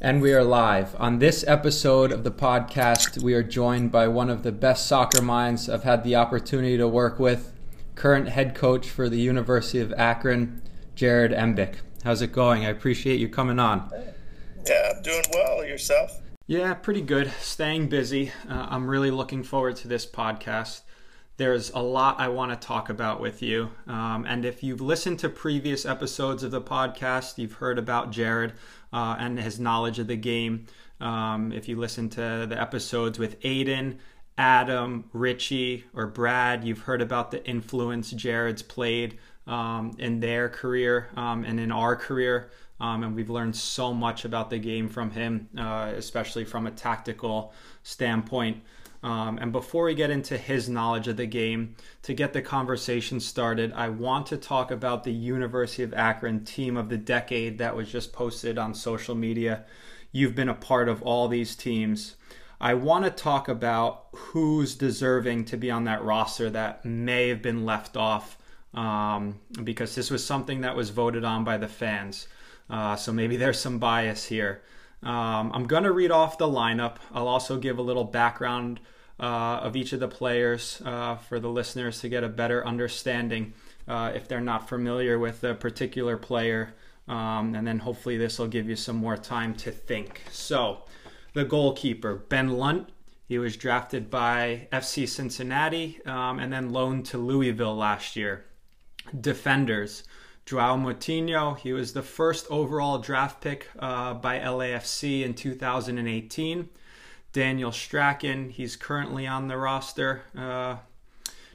And we are live. On this episode of the podcast, we are joined by one of the best soccer minds I've had the opportunity to work with, current head coach for the University of Akron, Jared Embick. How's it going? I appreciate you coming on. Yeah, I'm doing well. Yourself? Yeah, pretty good. Staying busy. I'm really looking forward to this podcast. There's a lot I want to talk about with you. And if you've listened to previous episodes of the podcast, you've heard about Jared and his knowledge of the game. If you listen to the episodes with Aiden, Adam, Richie, or Brad, you've heard about the influence Jared's played in their career and in our career. And we've learned so much about the game from him, especially from a tactical standpoint. And before we get into his knowledge of the game, to get the conversation started, I want to talk about the University of Akron Team of the Decade that was just posted on social media. You've been a part of all these teams. I want to talk about who's deserving to be on that roster that may have been left off because this was something that was voted on by the fans. So maybe there's some bias here. I'm going to read off the lineup. I'll also give a little background of each of the players for the listeners to get a better understanding if they're not familiar with a particular player. And then hopefully this will give you some more time to think. So the goalkeeper, Ben Lunt, he was drafted by FC Cincinnati and then loaned to Louisville last year. Defenders, João Moutinho, he was the first overall draft pick by LAFC in 2018. Daniel Strachan, he's currently on the roster.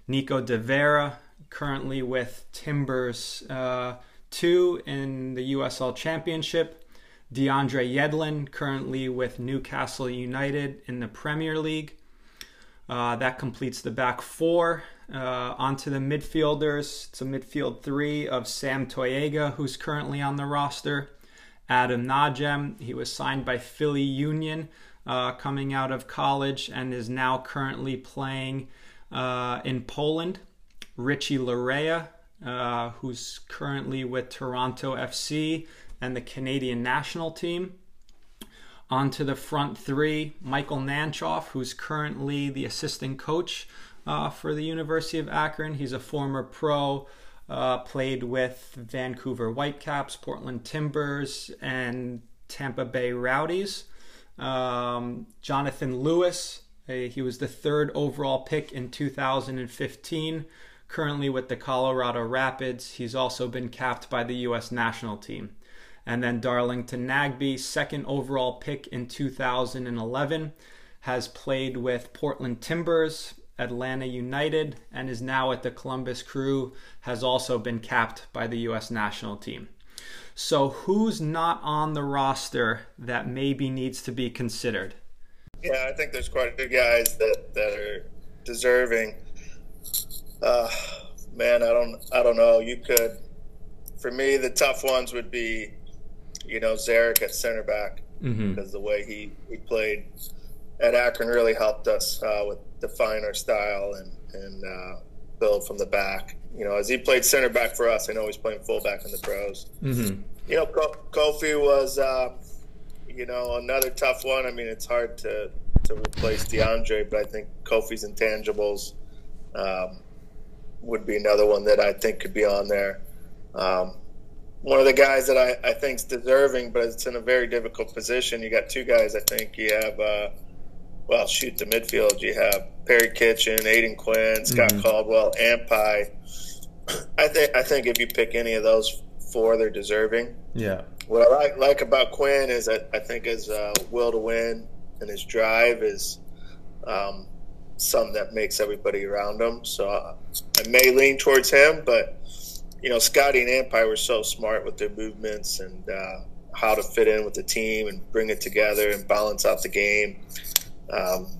Nico De Vera, currently with Timbers 2 in the USL Championship. DeAndre Yedlin, currently with Newcastle United in the Premier League. That completes the back four. Onto the midfielders. It's a midfield three of Sam Toyega, who's currently on the roster. Adam Najem, he was signed by Philly Union coming out of college and is now currently playing in Poland. Richie Larea, who's currently with Toronto FC and the Canadian national team. Onto the front three, Michael Nanchoff, who's currently the assistant coach for the University of Akron. He's a former pro, played with Vancouver Whitecaps, Portland Timbers, and Tampa Bay Rowdies. Jonathan Lewis, he was the third overall pick in 2015, currently with the Colorado Rapids. He's also been capped by the U.S. national team. And then Darlington Nagbe, second overall pick in 2011, has played with Portland Timbers, Atlanta United, and is now at the Columbus Crew, has also been capped by the U.S. national team. So who's not on the roster that maybe needs to be considered? Yeah, I think there's quite a few guys that are deserving. Man, I don't know. You could, for me, the tough ones would be, Zarek at center back, because the way he played at Akron really helped us with define our style and build from the back. As he played center back for us, I know he's playing fullback in the pros. Mm-hmm. Kofi was, another tough one. I mean, it's hard to replace DeAndre, but I think Kofi's intangibles would be another one that I think could be on there. One of the guys that I think is deserving, but it's in a very difficult position. You got two guys, I think. You have the midfield. You have Perry Kitchen, Aiden Quinn, Scott Caldwell, Ampi. I think if you pick any of those four, they're deserving. Yeah. What I like about Quinn is I think his will to win and his drive is something that makes everybody around him. So I may lean towards him, but Scotty and Ampi were so smart with their movements and how to fit in with the team and bring it together and balance out the game.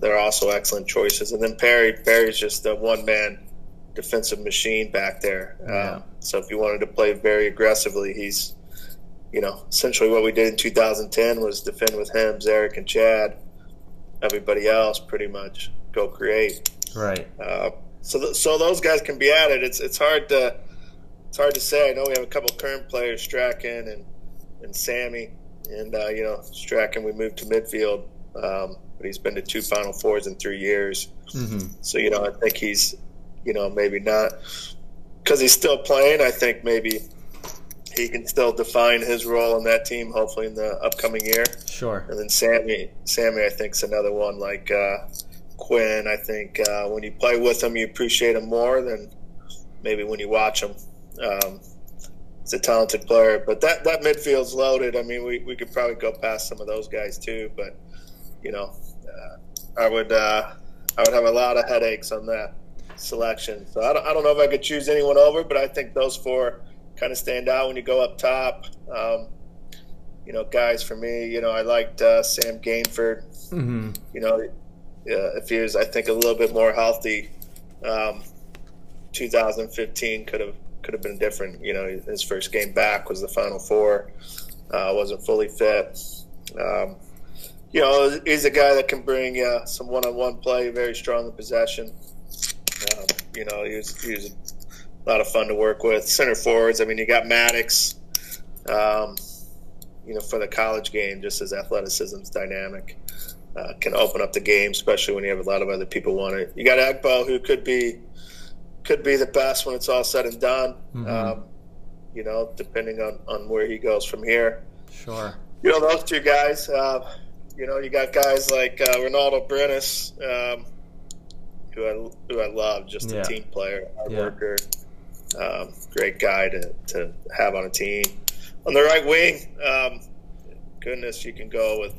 They're also excellent choices. And then Perry's just a one-man defensive machine back there. So if you wanted to play very aggressively, he's, essentially what we did in 2010 was defend with him, Zarek and Chad. Everybody else pretty much go create. Right. So those guys can be added. It's hard to say. I know we have a couple current players, Strachan and Sammy. And, you know, Strachan, we moved to midfield, but he's been to 2 Final Fours in 3 years. Mm-hmm. So, you know, I think he's, you know, maybe not because he's still playing. I think maybe he can still define his role in that team, hopefully in the upcoming year. Sure. And then Sammy, I think, is another one like Quinn. I think when you play with him, you appreciate him more than maybe when you watch him. He's a talented player, but that midfield's loaded. I mean, we could probably go past some of those guys too, but you know, I would have a lot of headaches on that selection. So I don't know if I could choose anyone over, but I think those 4 kind of stand out when you go up top. You know, guys, for me, you know, I liked Sam Gainford. Mm-hmm. You know, if he was, I think, a little bit more healthy, 2015 could have been different. You know, his first game back was the Final Four. Wasn't fully fit. You know, he's a guy that can bring some one-on-one play, very strong in possession. You know, he was a lot of fun to work with. Center forwards, I mean, you got Maddox, you know, for the college game, just his athleticism's dynamic. Can open up the game, especially when you have a lot of other people want it. You got Agbo, who could be the best when it's all said and done, mm-hmm. You know, depending on where he goes from here. Sure. You know, those 2 guys, you know, you got guys like Ronaldo Brenes, who I love, just a team player, hard worker, great guy to have on a team. On the right wing, goodness, you can go with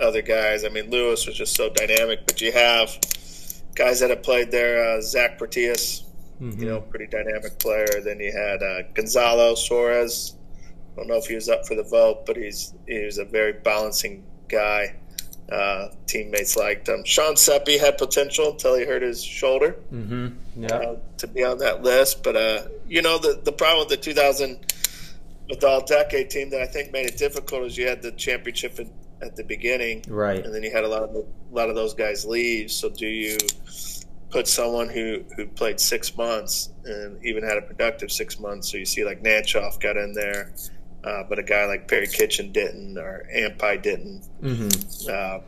other guys. I mean, Lewis was just so dynamic, but you have guys that have played there, Zach Porteous, mm-hmm. you know, pretty dynamic player. Then you had Gonzalo Suarez. I don't know if he was up for the vote, but he was a very balancing guy. Teammates liked him. Sean Seppi had potential until he hurt his shoulder, mm-hmm. yeah. To be on that list. But, you know, the problem with the 2000 with all-decade team that I think made it difficult is you had the championship at the beginning. Right. And then you had a lot of those guys leave. So do you put someone who played 6 months and even had a productive 6 months? So you see like Nanchoff got in there. But a guy like Perry Kitchen didn't, or Ampi didn't. Mm-hmm.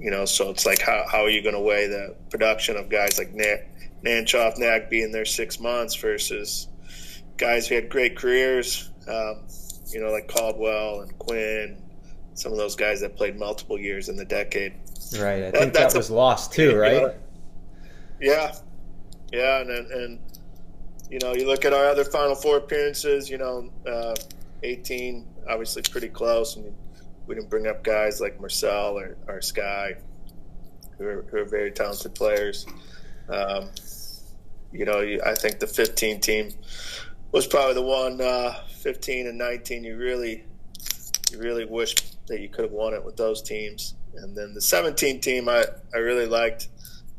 You know, so it's like how are you going to weigh the production of guys like Nanchoff, Nag being there 6 months versus guys who had great careers, you know, like Caldwell and Quinn, some of those guys that played multiple years in the decade. Right. I think that was lost too, right? You know, yeah. Yeah. And, you know, you look at our other Final Four appearances, you know, 18, obviously pretty close, and we didn't bring up guys like Marcel or Sky, who are very talented players. You know, I think the 15 team was probably the one. 15 and 19, you really wish that you could have won it with those teams. And then the 17 team, I really liked.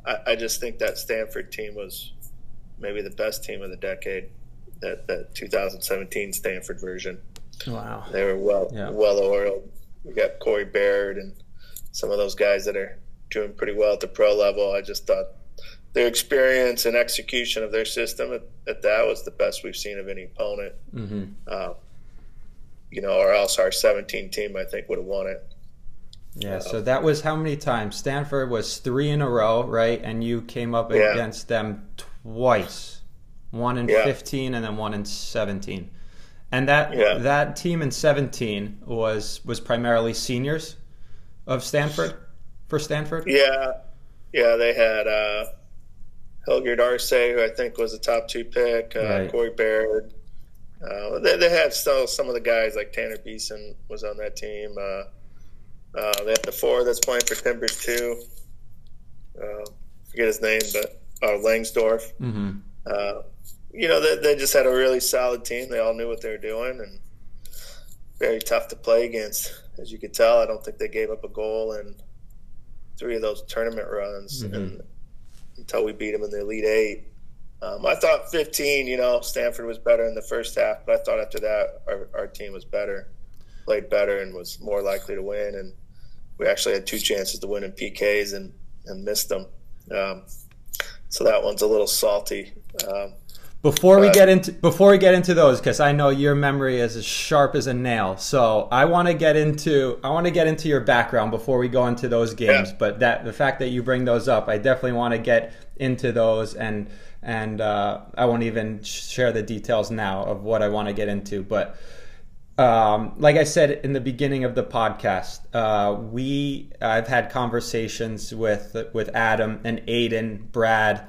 I just think that Stanford team was maybe the best team of the decade. That 2017 Stanford version. Wow. They were well oiled. We got Corey Baird and some of those guys that are doing pretty well at the pro level. I just thought their experience and execution of their system at that was the best we've seen of any opponent. Mm-hmm. You know, or else our 17 team, I think, would have won it. Yeah, so that was how many times? Stanford was 3 in a row, right? And you came up against them twice. 1 in 15 and then 1 in 17. And that team in 17 was primarily seniors of Stanford, for Stanford? Yeah. Yeah, they had Hilgert Arce, who I think was a top 2 pick, right. Corey Baird. They had still some of the guys like Tanner Beeson was on that team. They had the 4 that's playing for Timbers too. Forget his name, but Langsdorf. Mm-hmm. You know, they just had a really solid team. They all knew what they were doing and very tough to play against. As you could tell, I don't think they gave up a goal in 3 of those tournament runs, mm-hmm. and until we beat them in the Elite 8. I thought 15, you know, Stanford was better in the first half, but I thought after that our team was better, played better, and was more likely to win. And we actually had 2 chances to win in PKs and missed them. So that one's a little salty. Before we get into those, because I know your memory is as sharp as a nail, so I want to get into your background before we go into those games. Yeah. But that the fact that you bring those up, I definitely want to get into those, and I won't even share the details now of what I want to get into. But like I said in the beginning of the podcast, I've had conversations with Adam and Aiden, Brad,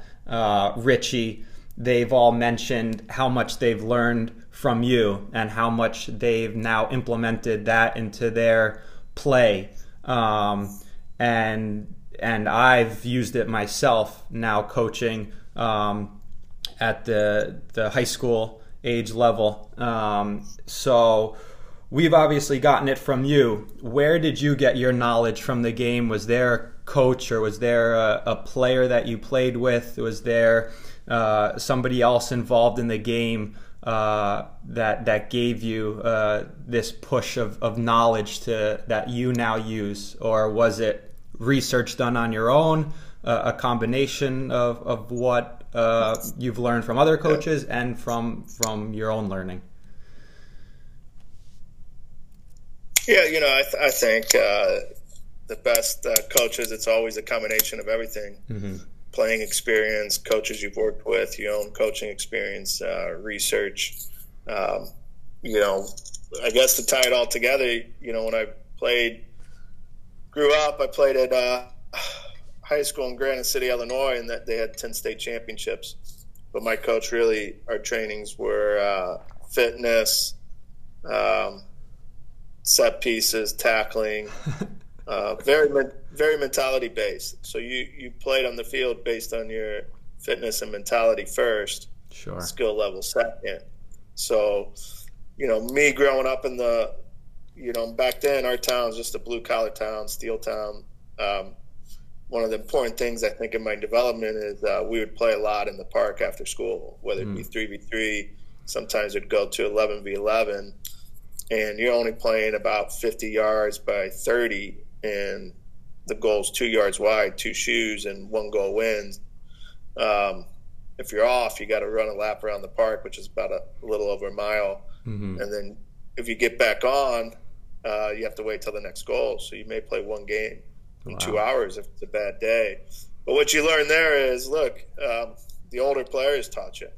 Richie. They've all mentioned how much they've learned from you and how much they've now implemented that into their play. And I've used it myself now coaching at the high school age level. So we've obviously gotten it from you. Where did you get your knowledge from the game? Was there a coach, or was there a player that you played with? Was there... somebody else involved in the game that gave you this push of knowledge that you now use? Or was it research done on your own, a combination of what you've learned from other coaches and from your own learning? Yeah, I think the best coaches, it's always a combination of everything. Mm-hmm. Playing experience, coaches you've worked with, your own coaching experience, research. I guess to tie it all together, when I grew up, I played at high school in Granite City, Illinois, and that they had 10 state championships. But my coach really, our trainings were fitness, set pieces, tackling, very mentality based. So you played on the field based on your fitness and mentality first, sure. Skill level second. So, me growing up in the, back then our town was just a blue collar town, steel town. One of the important things I think in my development is we would play a lot in the park after school, whether it be 3v3, sometimes it'd go to 11v11, and you're only playing about 50 yards by 30, and the goal's 2 yards wide, two shoes, and one goal wins. If you're off, you got to run a lap around the park, which is about a little over a mile. Mm-hmm. And then if you get back on, you have to wait till the next goal. So you may play one game in 2 hours if it's a bad day. But what you learn there is, look, the older players taught you.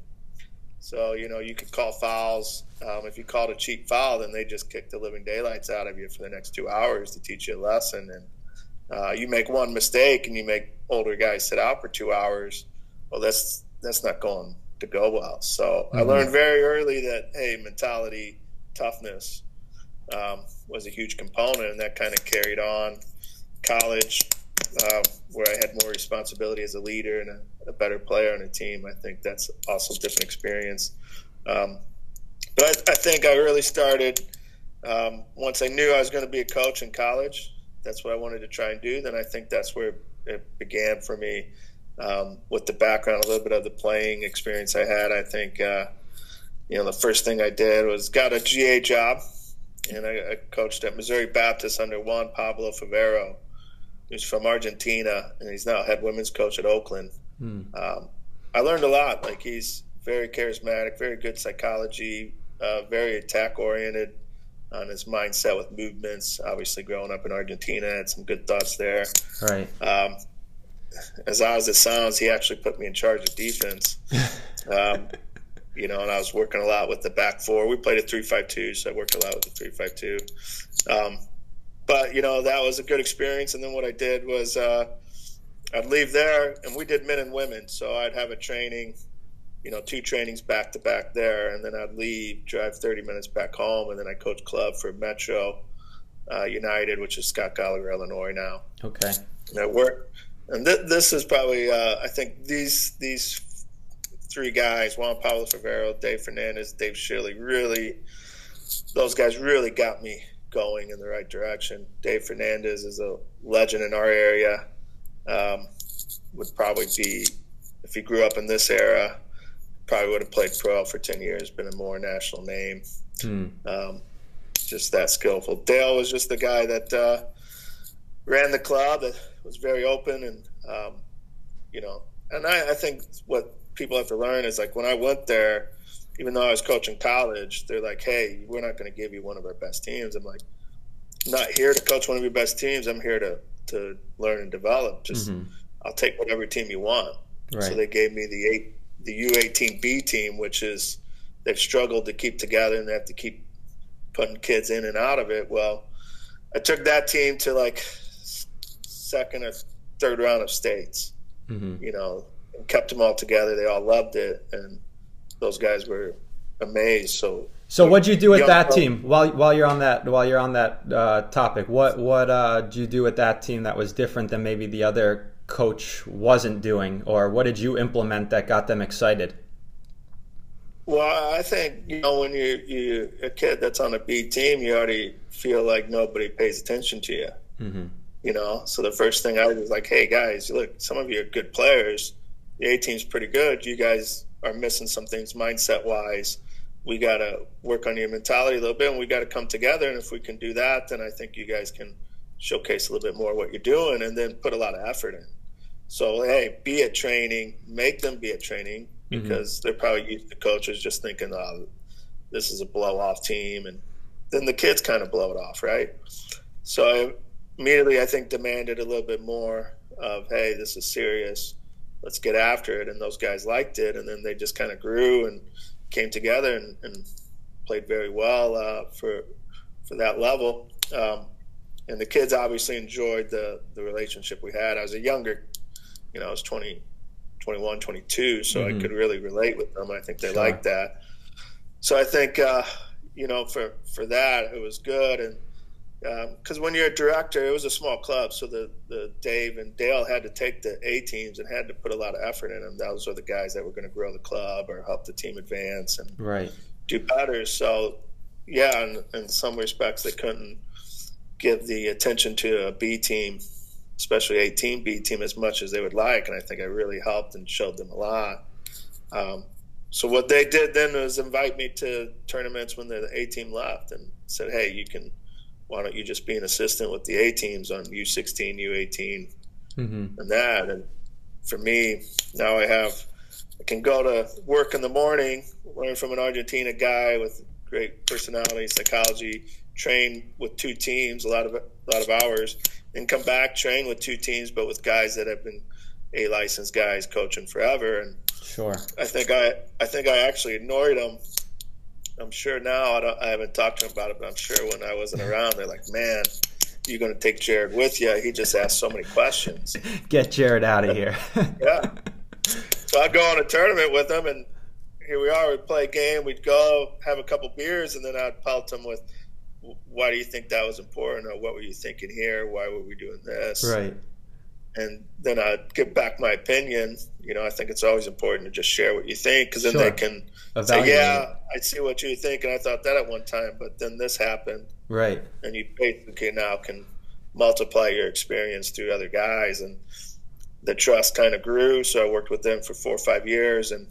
So, you could call fouls. If you called a cheap foul, then they just kicked the living daylights out of you for the next 2 hours to teach you a lesson. And you make one mistake and you make older guys sit out for 2 hours. Well, that's not going to go well. So I learned very early that, hey, mentality, toughness was a huge component, and that kind of carried on college where I had more responsibility as a leader and a better player on a team. I think that's also a different experience. But I think I really started once I knew I was going to be a coach in college. That's what I wanted to try and do. Then I think that's where it began for me with the background, a little bit of the playing experience I had. I think, the first thing I did was got a GA job, and I coached at Missouri Baptist under Juan Pablo Favero, who's from Argentina, and he's now head women's coach at Oakland. Mm. I learned a lot. Like, he's very charismatic, very good psychology, very attack-oriented on his mindset with movements. Obviously, growing up in Argentina, I had some good thoughts there. Right. As odd as it sounds, he actually put me in charge of defense. And I was working a lot with the back four. We played a 3-5-2, so I worked a lot with the 3-5-2. But that was a good experience. And then what I did was I'd leave there, and we did men and women. So I'd have a training, 2 trainings back-to-back there, and then I'd leave, drive 30 minutes back home, and then I coached club for Metro United, which is Scott Caldwell, Illinois now. Okay. And I worked. And this is probably, I think these 3 guys, Juan Pablo Favero, Dave Fernandez, Dave Shirley, really, those guys really got me going in the right direction. Dave Fernandez is a legend in our area, would probably be, if he grew up in this era, probably would have played pro for 10 years, been a more national name. Mm. Just that skillful. Dale was just the guy that ran the club, that was very open. And I think what people have to learn is, like, when I went there, even though I was coaching college, they're like, hey, we're not going to give you one of our best teams. I'm like, I'm not here to coach one of your best teams. I'm here to learn and develop. Just I'll take whatever team you want. Right. So they gave me the U18B team, which is they've struggled to keep together and they have to keep putting kids in and out of it. Well, I took that team to, like, second or third round of states, you know, and kept them all together. They all loved it, and those guys were amazed. So what'd you do with that team while you're on that topic? What do you do with that team that was different than maybe the other coach wasn't doing, or what did you implement that got them excited? Well, I think, you know, when you're a kid that's on a B team, you already feel like nobody pays attention to you. You know, so the first thing I was like, hey guys, look, some of you are good players. The A team's pretty good. You guys are missing some things mindset wise. We got to work on your mentality a little bit, and we got to come together. And if we can do that, then I think you guys can showcase a little bit more what you're doing, and then put a lot of effort in. So, hey, be at training, make them be at training, because they're probably used to coaches just thinking, oh, this is a blow-off team. And then the kids kind of blow it off, right? So I immediately, I think, demanded a little bit more of, hey, this is serious. Let's get after it. And those guys liked it, and then they just kind of grew and came together and played very well for that level. And the kids obviously enjoyed the relationship we had. I was a younger, you know, I was 20, 21, 22, so I could really relate with them. I think they liked that. So I think, you know, for that, it was good. And because when you're a director, it was a small club, so the Dave and Dale had to take the A teams and had to put a lot of effort in them. Those are the guys that were going to grow the club or help the team advance and do better. So, yeah, in some respects, they couldn't give the attention to a B team, especially A team, B team, as much as they would like, and I think I really helped and showed them a lot. So what they did then was invite me to tournaments when the A team left and said, hey, why don't you just be an assistant with the A teams on U16, U18, and that. And for me, now I can go to work in the morning, learn from an Argentina guy with great personality, psychology, train with two teams, a lot of hours, and come back, train with two teams, but with guys that have been A licensed guys coaching forever. And I think I actually annoyed them. I'm sure now, I haven't talked to him about it, but I'm sure when I wasn't around, they're like, man, you're going to take Jared with you. He just asked so many questions. Get Jared out of here. Yeah. So I'd go on a tournament with him, and here we are. We'd play a game. We'd go have a couple beers, and then I'd pelt him with, why do you think that was important? Or what were you thinking here? Why were we doing this? Right. And then I'd give back my opinion. You know, I think it's always important to just share what you think, because then they can say, yeah, I see what you think, and I thought that at one time, but then this happened. Right. And you basically now can multiply your experience through other guys. And the trust kind of grew, so I worked with them for 4 or 5 years. And,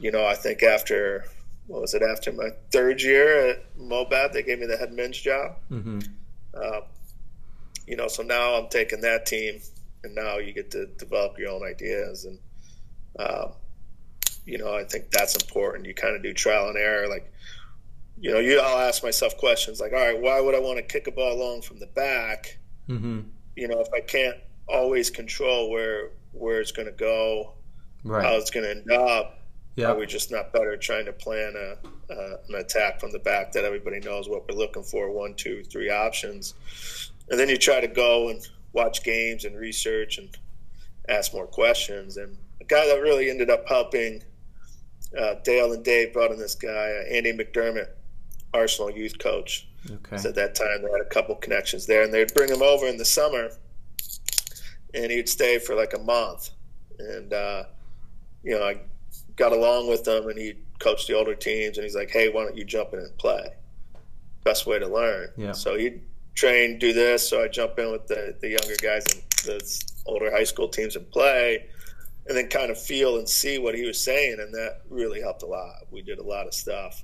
you know, I think after my third year at Mobat, they gave me the head men's job. You know, so now I'm taking that team, and now you get to develop your own ideas. And, you know, I think that's important. You kind of do trial and error. Like, you know, I'll ask myself questions like, all right, why would I want to kick a ball long from the back? You know, if I can't always control where it's going to go, how it's going to end up, are we just not better trying to plan an attack from the back that everybody knows what we're looking for, 1, 2, 3 options? And then you try to go and watch games and research and ask more questions. And a guy that really ended up helping Dale and Dave brought in this guy, Andy McDermott, Arsenal youth coach. So at that time they had a couple connections there, and they'd bring him over in the summer, and he'd stay for like a month. And, you know, I got along with him, and he coached the older teams, and he's like, hey, why don't you jump in and play? Best way to learn. So he'd train, do this. So I jump in with the younger guys and the older high school teams and play, and then kind of feel and see what he was saying, and that really helped a lot. We did a lot of stuff,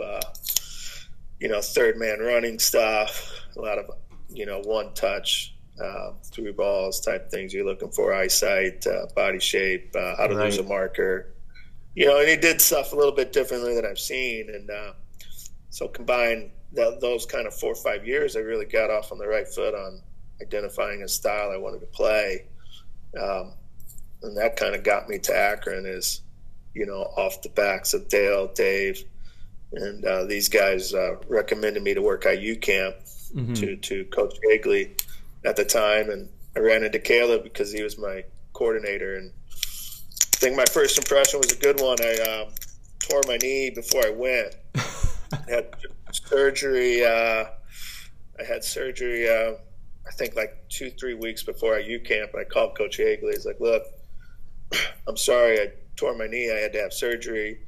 you know, third man running stuff, a lot of, you know, one touch three balls type things you're looking for, eyesight, body shape, how to lose a marker. You know, and he did stuff a little bit differently than I've seen. And so combined those kind of 4 or 5 years, I really got off on the right foot on identifying a style I wanted to play. And that kind of got me to Akron is, you know, off the backs of Dale, Dave, and these guys recommended me to work IU Camp to Coach Gagley at the time. And I ran into Caleb because he was my coordinator. And I think my first impression was a good one. I tore my knee before I went. I had surgery. I think like 2-3 weeks before IU Camp. And I called Coach Gagley. He's like, look, I'm sorry. I tore my knee. I had to have surgery.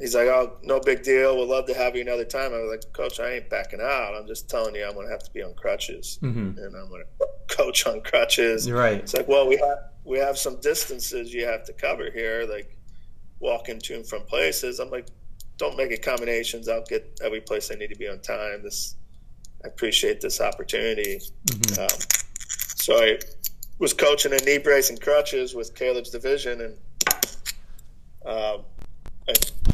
He's like, oh, no big deal. We'll love to have you another time. I was like, Coach, I ain't backing out. I'm just telling you I'm going to have to be on crutches. And I'm going to coach on crutches. Right. It's like, well, we have some distances you have to cover here, like walking to and from places. I'm like, don't make accommodations. I'll get every place I need to be on time. I appreciate this opportunity. So I was coaching in knee brace and crutches with Caleb's division, and I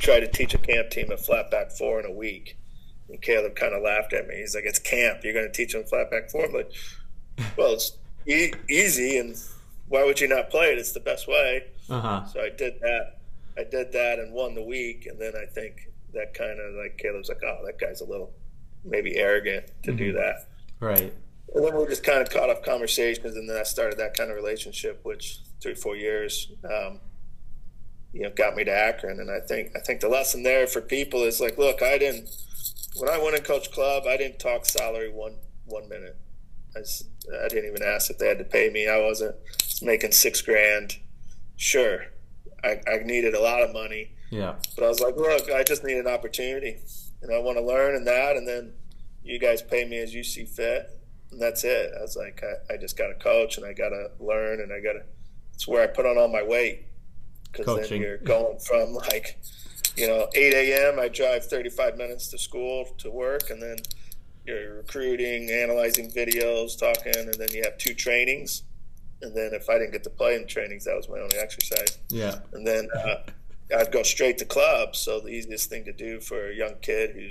tried to teach a camp team a flat back four in a week. And Caleb kind of laughed at me. He's like, it's camp. You're going to teach them flat back four? I'm like, well, it's easy, and why would you not play it? It's the best way. So I did that. I did that and won the week. And then I think that kind of like Caleb's like, oh, that guy's a little maybe arrogant to do that. Right. And then we just kind of caught up conversations, and then I started that kind of relationship, which 3-4 years, you know, got me to Akron. And I think the lesson there for people is like, look, when I went and coached club, I didn't talk salary one minute. I didn't even ask if they had to pay me. I wasn't making $6,000. Sure, I needed a lot of money. Yeah. But I was like, look, I just need an opportunity, and I want to learn and that, and then you guys pay me as you see fit, and that's it. I was like, I just got to coach, and I got to learn, and it's where I put on all my weight, because then you're going from like, you know, 8 a.m. I drive 35 minutes to school to work, and then you're recruiting, analyzing videos, talking, and then you have 2 trainings. And then if I didn't get to play in trainings, that was my only exercise. Yeah. And then I'd go straight to club. So the easiest thing to do for a young kid who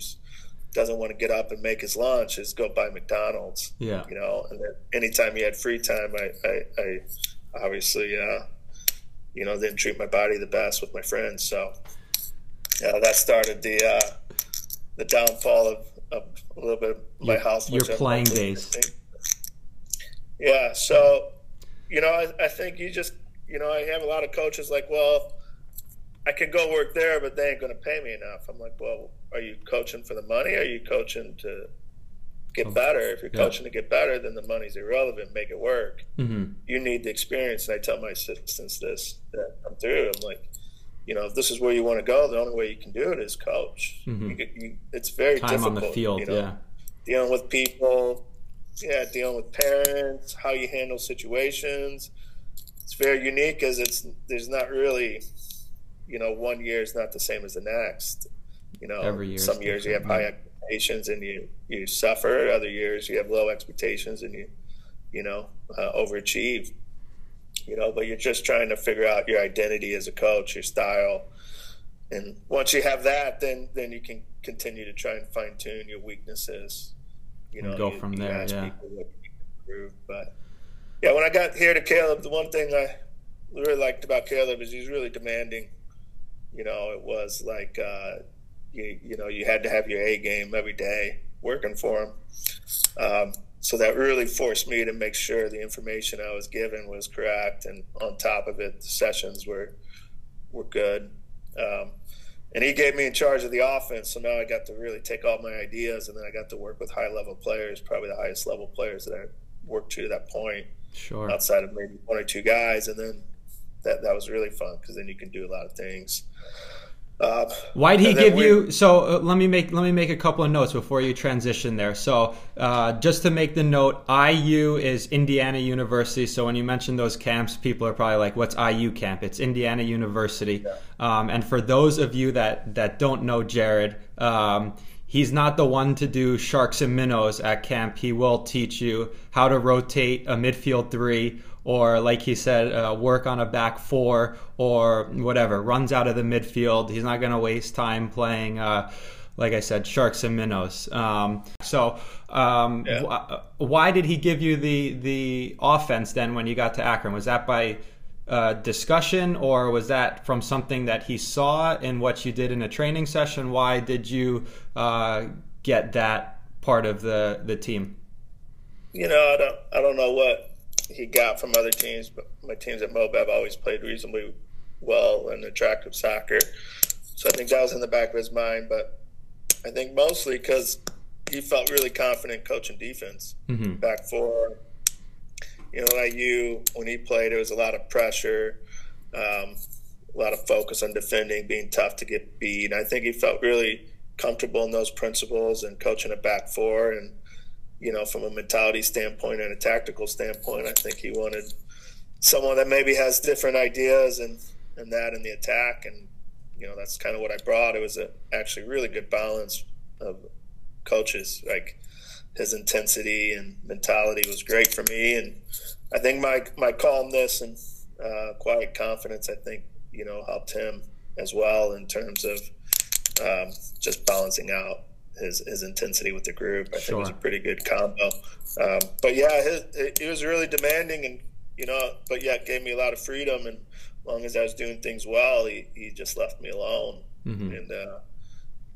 doesn't want to get up and make his lunch is go buy McDonald's. Yeah. You know, and then anytime you had free time, I obviously, you know, didn't treat my body the best with my friends. So that started the downfall of a little bit of my house. Your playing days. Yeah. So, you know, I think you just, you know, I have a lot of coaches like, well, I could go work there, but they ain't going to pay me enough. I'm like, well, are you coaching for the money? Are you coaching to get better? If you're coaching to get better, then the money's irrelevant. Make it work. You need the experience. And I tell my assistants this that I'm through. I'm like, you know, if this is where you want to go, the only way you can do it is coach. It's very difficult. Time on the field, you know, dealing with people, dealing with parents, how you handle situations. It's very unique as there's not really, you know, one year is not the same as the next. You know, some years you have high expectations and you suffer. Other years you have low expectations and you know, overachieve. You know, but you're just trying to figure out your identity as a coach, your style. And once you have that, then you can continue to try and fine tune your weaknesses. You know, go from there. Yeah. But yeah, when I got here to Caleb, the one thing I really liked about Caleb is he's really demanding. You know, it was like you know, you had to have your A game every day working for him. So that really forced me to make sure the information I was given was correct, and on top of it, the sessions were good. And he gave me in charge of the offense, so now I got to really take all my ideas, and then I got to work with high-level players, probably the highest-level players that I worked to that point, outside of maybe 1 or 2 guys, and then that was really fun because then you can do a lot of things. Why did he give you? So let me make a couple of notes before you transition there. So just to make the note, IU is Indiana University. So when you mention those camps, people are probably like, "What's IU camp?" It's Indiana University. And for those of you that don't know Jared, He's not the one to do sharks and minnows at camp. He will teach you how to rotate a midfield three, or like he said, work on a back four or whatever, runs out of the midfield. He's not going to waste time playing, like I said, sharks and minnows. Yeah. Why did he give you the offense then when you got to Akron? Was that by discussion, or was that from something that he saw in what you did in a training session? Why did you get that part of the team? You know, I don't know what he got from other teams, but my teams at Moab have always played reasonably well and attractive soccer, so I think that was in the back of his mind. But I think mostly because he felt really confident coaching defense, back four. You know, at IU, when he played, there was a lot of pressure, a lot of focus on defending, being tough to get beat. And I think he felt really comfortable in those principles and coaching a back four. And, you know, from a mentality standpoint and a tactical standpoint, I think he wanted someone that maybe has different ideas and that in the attack. And, you know, that's kind of what I brought. It was actually really good balance of coaches, like, his intensity and mentality was great for me. And I think my calmness and quiet confidence, I think, you know, helped him as well in terms of just balancing out his intensity with the group. I think it was a pretty good combo. But, yeah, he was really demanding and, you know, but, yeah, it gave me a lot of freedom. And as long as I was doing things well, he just left me alone. And,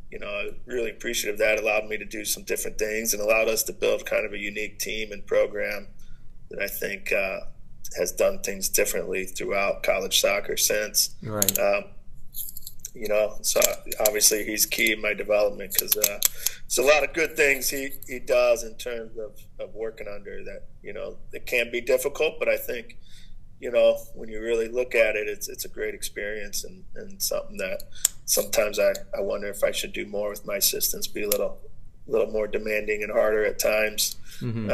you know, I'm really appreciative of that. It allowed me to do some different things and allowed us to build kind of a unique team and program that I think has done things differently throughout college soccer since. Right. You know, so obviously he's key in my development because there's a lot of good things he does in terms of working under that, you know, it can be difficult, but I think, you know, when you really look at it, it's a great experience and something that sometimes I wonder if I should do more with my assistants, be a little more demanding and harder at times,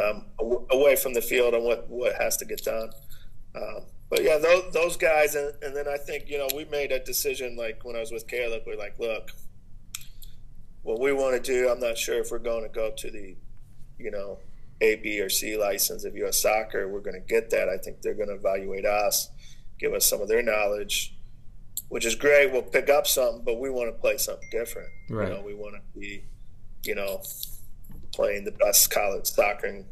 away from the field on what has to get done. But, yeah, those guys, and then I think, you know, we made a decision, like when I was with Caleb, we're like, look, what we want to do, I'm not sure if we're going to go to the, you know, A, B, or C license of U.S. Soccer. We're going to get that. I think they're going to evaluate us, give us some of their knowledge, which is great. We'll pick up something, but we want to play something different. Right. You know, we want to be, you know, playing the best college soccer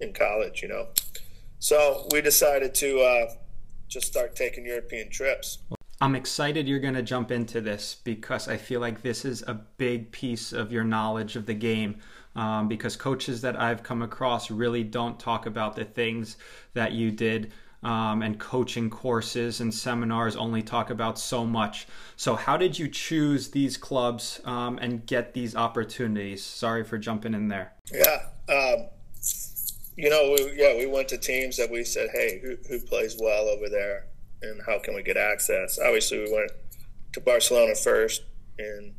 in college, you know. So we decided to just start taking European trips. I'm excited you're going to jump into this because I feel like this is a big piece of your knowledge of the game. Because coaches that I've come across really don't talk about the things that you did, and coaching courses and seminars only talk about so much. So how did you choose these clubs and get these opportunities? Sorry for jumping in there. Yeah. You know, we went to teams that we said, hey, who plays well over there and how can we get access? Obviously, we went to Barcelona first, and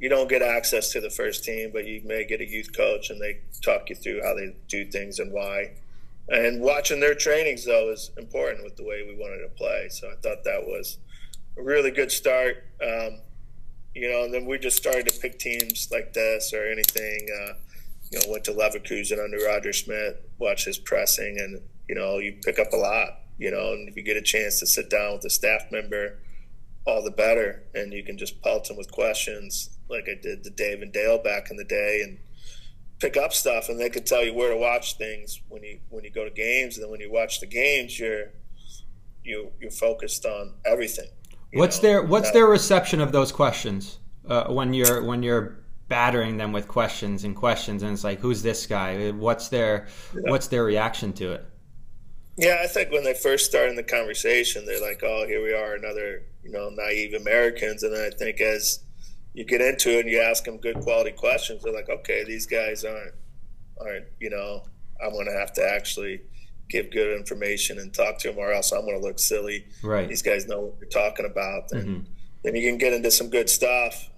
you don't get access to the first team, but you may get a youth coach, and they talk you through how they do things and why. And watching their trainings, though, is important with the way we wanted to play. So I thought that was a really good start. You know, and then we just started to pick teams like this or anything. You know, went to Leverkusen under Roger Smith, watched his pressing, and, you know, you pick up a lot, you know, and if you get a chance to sit down with a staff member, all the better, and you can just pelt them with questions like I did to Dave and Dale back in the day and pick up stuff, and they could tell you where to watch things when you go to games. And then when you watch the games, you're focused on everything. What's their reception of those questions when you're battering them with questions, and it's like, who's this guy? What's their reaction to it? Yeah, I think when they first start in the conversation, they're like, oh, here we are, another, you know, naive Americans. And then I think as you get into it and you ask them good quality questions, they're like, okay, these guys aren't, you know, I'm going to have to actually give good information and talk to them, or else I'm going to look silly. Right. These guys know what they're talking about. And then you can get into some good stuff.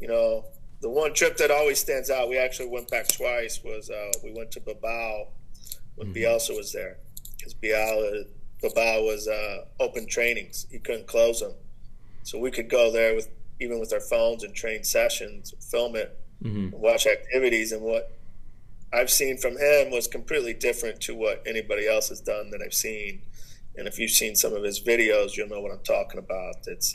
You know, the one trip that always stands out, we actually went back twice, was we went to Bilbao when Bielsa was there, because Bilbao was open trainings. He couldn't close them. So we could go there with even with our phones and train sessions, film it, watch activities. And what I've seen from him was completely different to what anybody else has done that I've seen. And if you've seen some of his videos, you'll know what I'm talking about. It's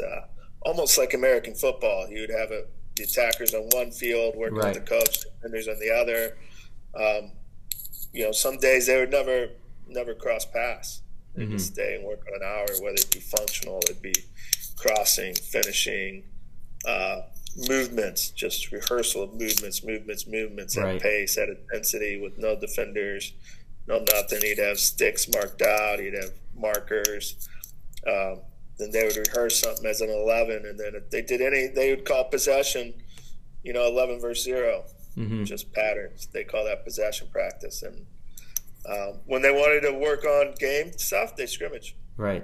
almost like American football. He would have the attackers on one field working with the coach, the defenders on the other. You know, some days they would never cross paths. They would stay and work on an hour, whether it be functional, it'd be crossing, finishing, movements, just rehearsal of movements at pace, at intensity, with no defenders, no nothing. He'd have sticks marked out, he'd have markers. Then they would rehearse something as an 11, and then if they did they would call possession, 11 versus 0, just patterns. They call that possession practice. And when they wanted to work on game stuff, they scrimmage. Right.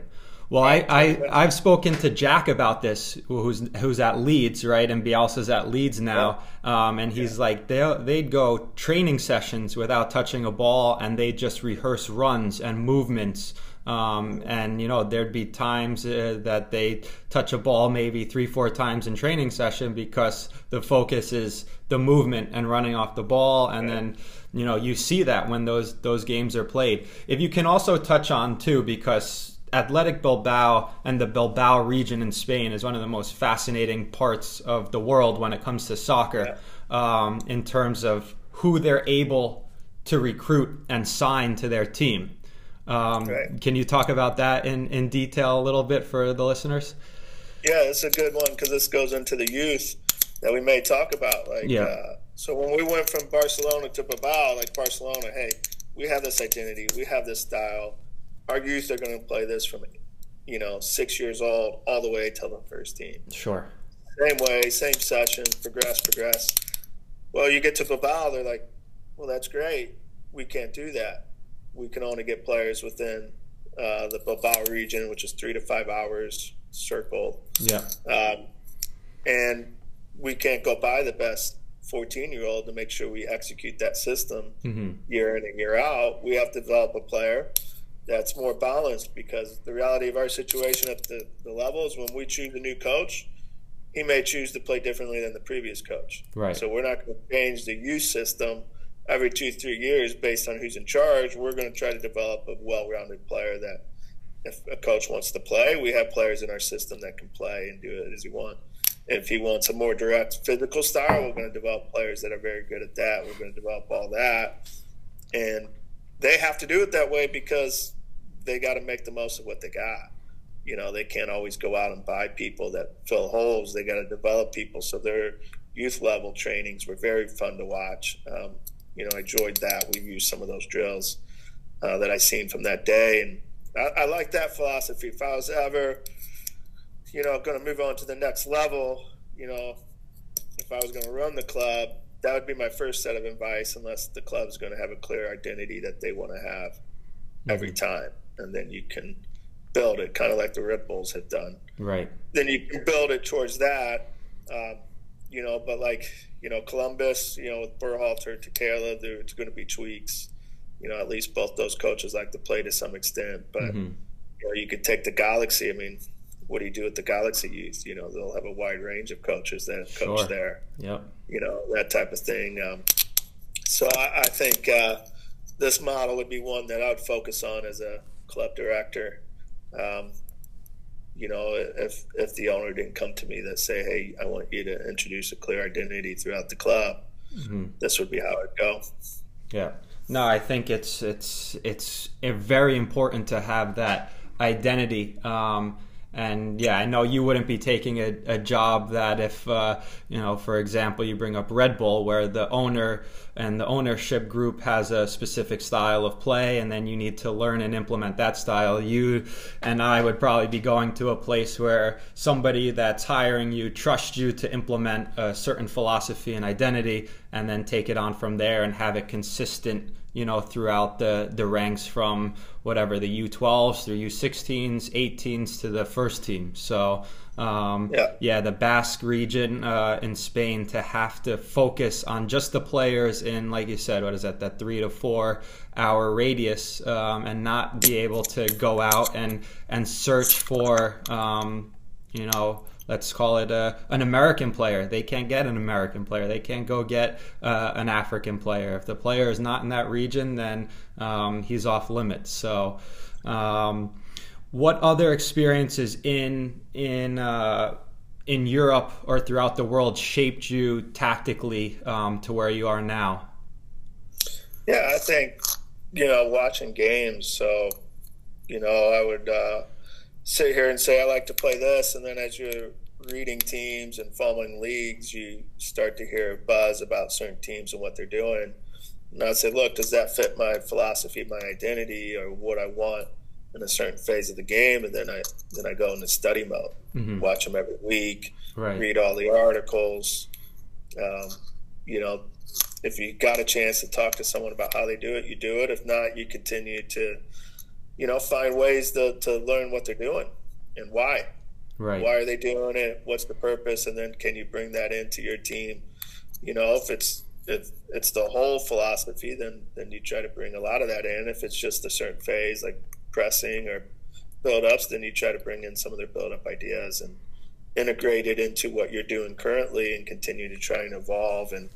Well, I've spoken to Jack about this, who's at Leeds, right? And Bielsa's at Leeds now, and he's like they'd go training sessions without touching a ball, and they just rehearse runs and movements. And there'd be times that they touch a ball maybe 3-4 times in training session because the focus is the movement and running off the ball. And then you see that when those games are played. If you can also touch on too, because Athletic Bilbao and the Bilbao region in Spain is one of the most fascinating parts of the world when it comes to soccer, in terms of who they're able to recruit and sign to their team. Can you talk about that in detail a little bit for the listeners? Yeah, it's a good one because this goes into the youth that we may talk about. So when we went from Barcelona to Bilbao, Barcelona, hey, we have this identity. We have this style. Our youth are going to play this from, 6 years old all the way till the first team. Sure. Same way, same session, progress. Well, you get to Bilbao, they're like, well, that's great. We can't do that. We can only get players within the Bilbao region, which is 3 to 5 hours circled. Yeah. And we can't go buy the best 14-year-old to make sure we execute that system year in and year out. We have to develop a player that's more balanced, because the reality of our situation at the level is when we choose a new coach, he may choose to play differently than the previous coach. Right. So we're not going to change the youth system every 2-3 years based on who's in charge. We're going to try to develop a well-rounded player that if a coach wants to play, we have players in our system that can play and do it as he wants. If he wants a more direct physical style, we're going to develop players that are very good at that. We're going to develop all that. And they have to do it that way because they got to make the most of what they got. They can't always go out and buy people that fill holes. They got to develop people. So their youth-level trainings were very fun to watch. I enjoyed that. We've used some of those drills that I seen from that day. And I like that philosophy. If I was ever, going to move on to the next level, if I was going to run the club, that would be my first set of advice, unless the club's going to have a clear identity that they want to have every time. And then you can build it, kind of like the Red Bulls had done. Right. Then you can build it towards that, but Columbus, with Berhalter, Takala, there's going to be tweaks. At least both those coaches like to play to some extent. But you could take the Galaxy. I mean, what do you do with the Galaxy youth? They'll have a wide range of coaches that have coached there. Yep. That type of thing. So I think this model would be one that I would focus on as a club director. If the owner didn't come to me that say, hey, I want you to introduce a clear identity throughout the club, this would be how it'd go. Yeah. No, I think it's very important to have that identity. And yeah, I know you wouldn't be taking a job that if, for example, you bring up Red Bull, where the owner and the ownership group has a specific style of play, and then you need to learn and implement that style. You and I would probably be going to a place where somebody that's hiring you trusts you to implement a certain philosophy and identity, and then take it on from there and have it consistent, throughout the ranks from whatever, the U12s through U16s, 18s to the first team. So, the Basque region in Spain, to have to focus on just the players in, like you said, what is that 3 to 4 hour radius, and not be able to go out and search for, let's call it an American player. They can't get an American player. They can't go get an African player. If the player is not in that region, then he's off limits. So what other experiences in Europe or throughout the world shaped you tactically to where you are now? Yeah, I think, watching games. So, I would sit here and say I like to play this. And then as you're reading teams and following leagues, you start to hear buzz about certain teams and what they're doing. And I'd say, look, does that fit my philosophy, my identity, or what I want in a certain phase of the game? And then I go into study mode, watch them every week, read all the articles, if you got a chance to talk to someone about how they do it, you do it. If not, you continue to, find ways to learn what they're doing and why. Right. Why are they doing it? What's the purpose? And then can you bring that into your team? If it's the whole philosophy, then you try to bring a lot of that in. If it's just a certain phase, like pressing or build-ups, then you try to bring in some of their build-up ideas and integrate it into what you're doing currently and continue to try and evolve and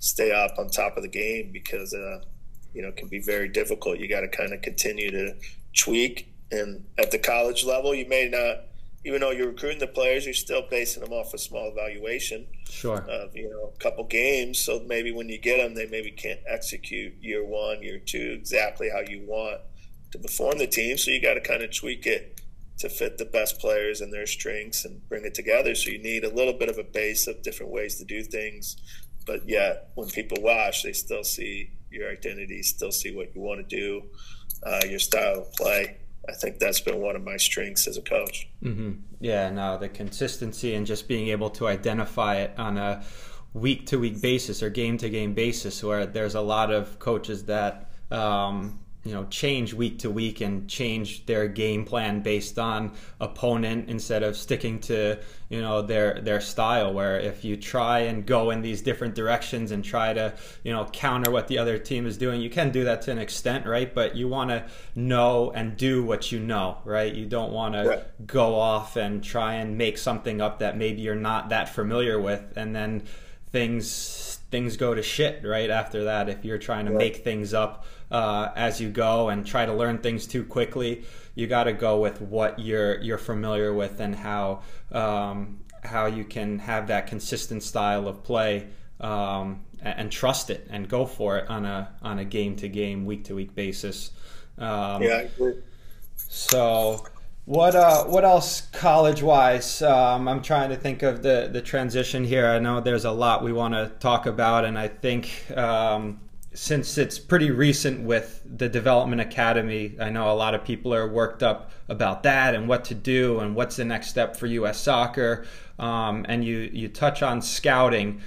stay up on top of the game because, it can be very difficult. You got to kind of continue to tweak. And at the college level, you may not, even though you're recruiting the players, you're still basing them off a small evaluation of, a couple games. So maybe when you get them, they maybe can't execute year one, year two, exactly how you want to perform the team. So you got to kind of tweak it to fit the best players and their strengths and bring it together. So you need a little bit of a base of different ways to do things. But yet, when people watch, they still see your identity, still see what you want to do, your style of play. I think that's been one of my strengths as a coach. Yeah, no, the consistency and just being able to identify it on a week-to-week basis or game-to-game basis, where there's a lot of coaches that change week to week and change their game plan based on opponent instead of sticking to their style, where if you try and go in these different directions and try to counter what the other team is doing, you can do that to an extent, but you want to know and do what you know, you don't want to go off and try and make something up that maybe you're not that familiar with, and then things go to shit after that if you're trying to make things up as you go and try to learn things too quickly. You got to go with what you're familiar with and how you can have that consistent style of play and trust it and go for it on a game to game, week to week basis. I agree. So what else college wise? I'm trying to think of the transition here. I know there's a lot we want to talk about, and I think since it's pretty recent with the Development Academy, I know a lot of people are worked up about that and what to do and what's the next step for U.S. soccer. And you touch on scouting,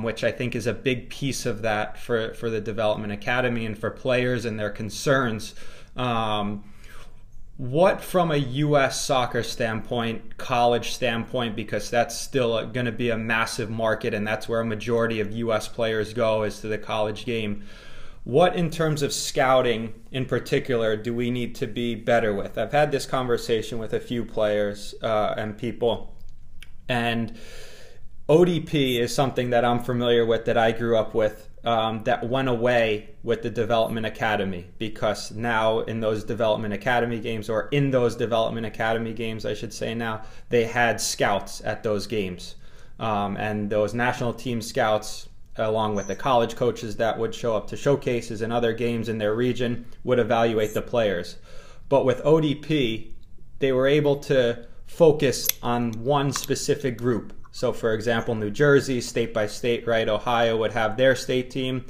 which I think is a big piece of that for the Development Academy and for players and their concerns. What, from a U.S. soccer standpoint, college standpoint, because that's still going to be a massive market and that's where a majority of U.S. players go, is to the college game. What, in terms of scouting in particular, do we need to be better with? I've had this conversation with a few players and people, and ODP is something that I'm familiar with, that I grew up with. That went away with the Development Academy, because now in those Development Academy games, or in those Development Academy games, I should say now, they had scouts at those games. And those national team scouts, along with the college coaches that would show up to showcases and other games in their region, would evaluate the players. But with ODP, they were able to focus on one specific group. So, for example, New Jersey, state by state, Ohio would have their state team,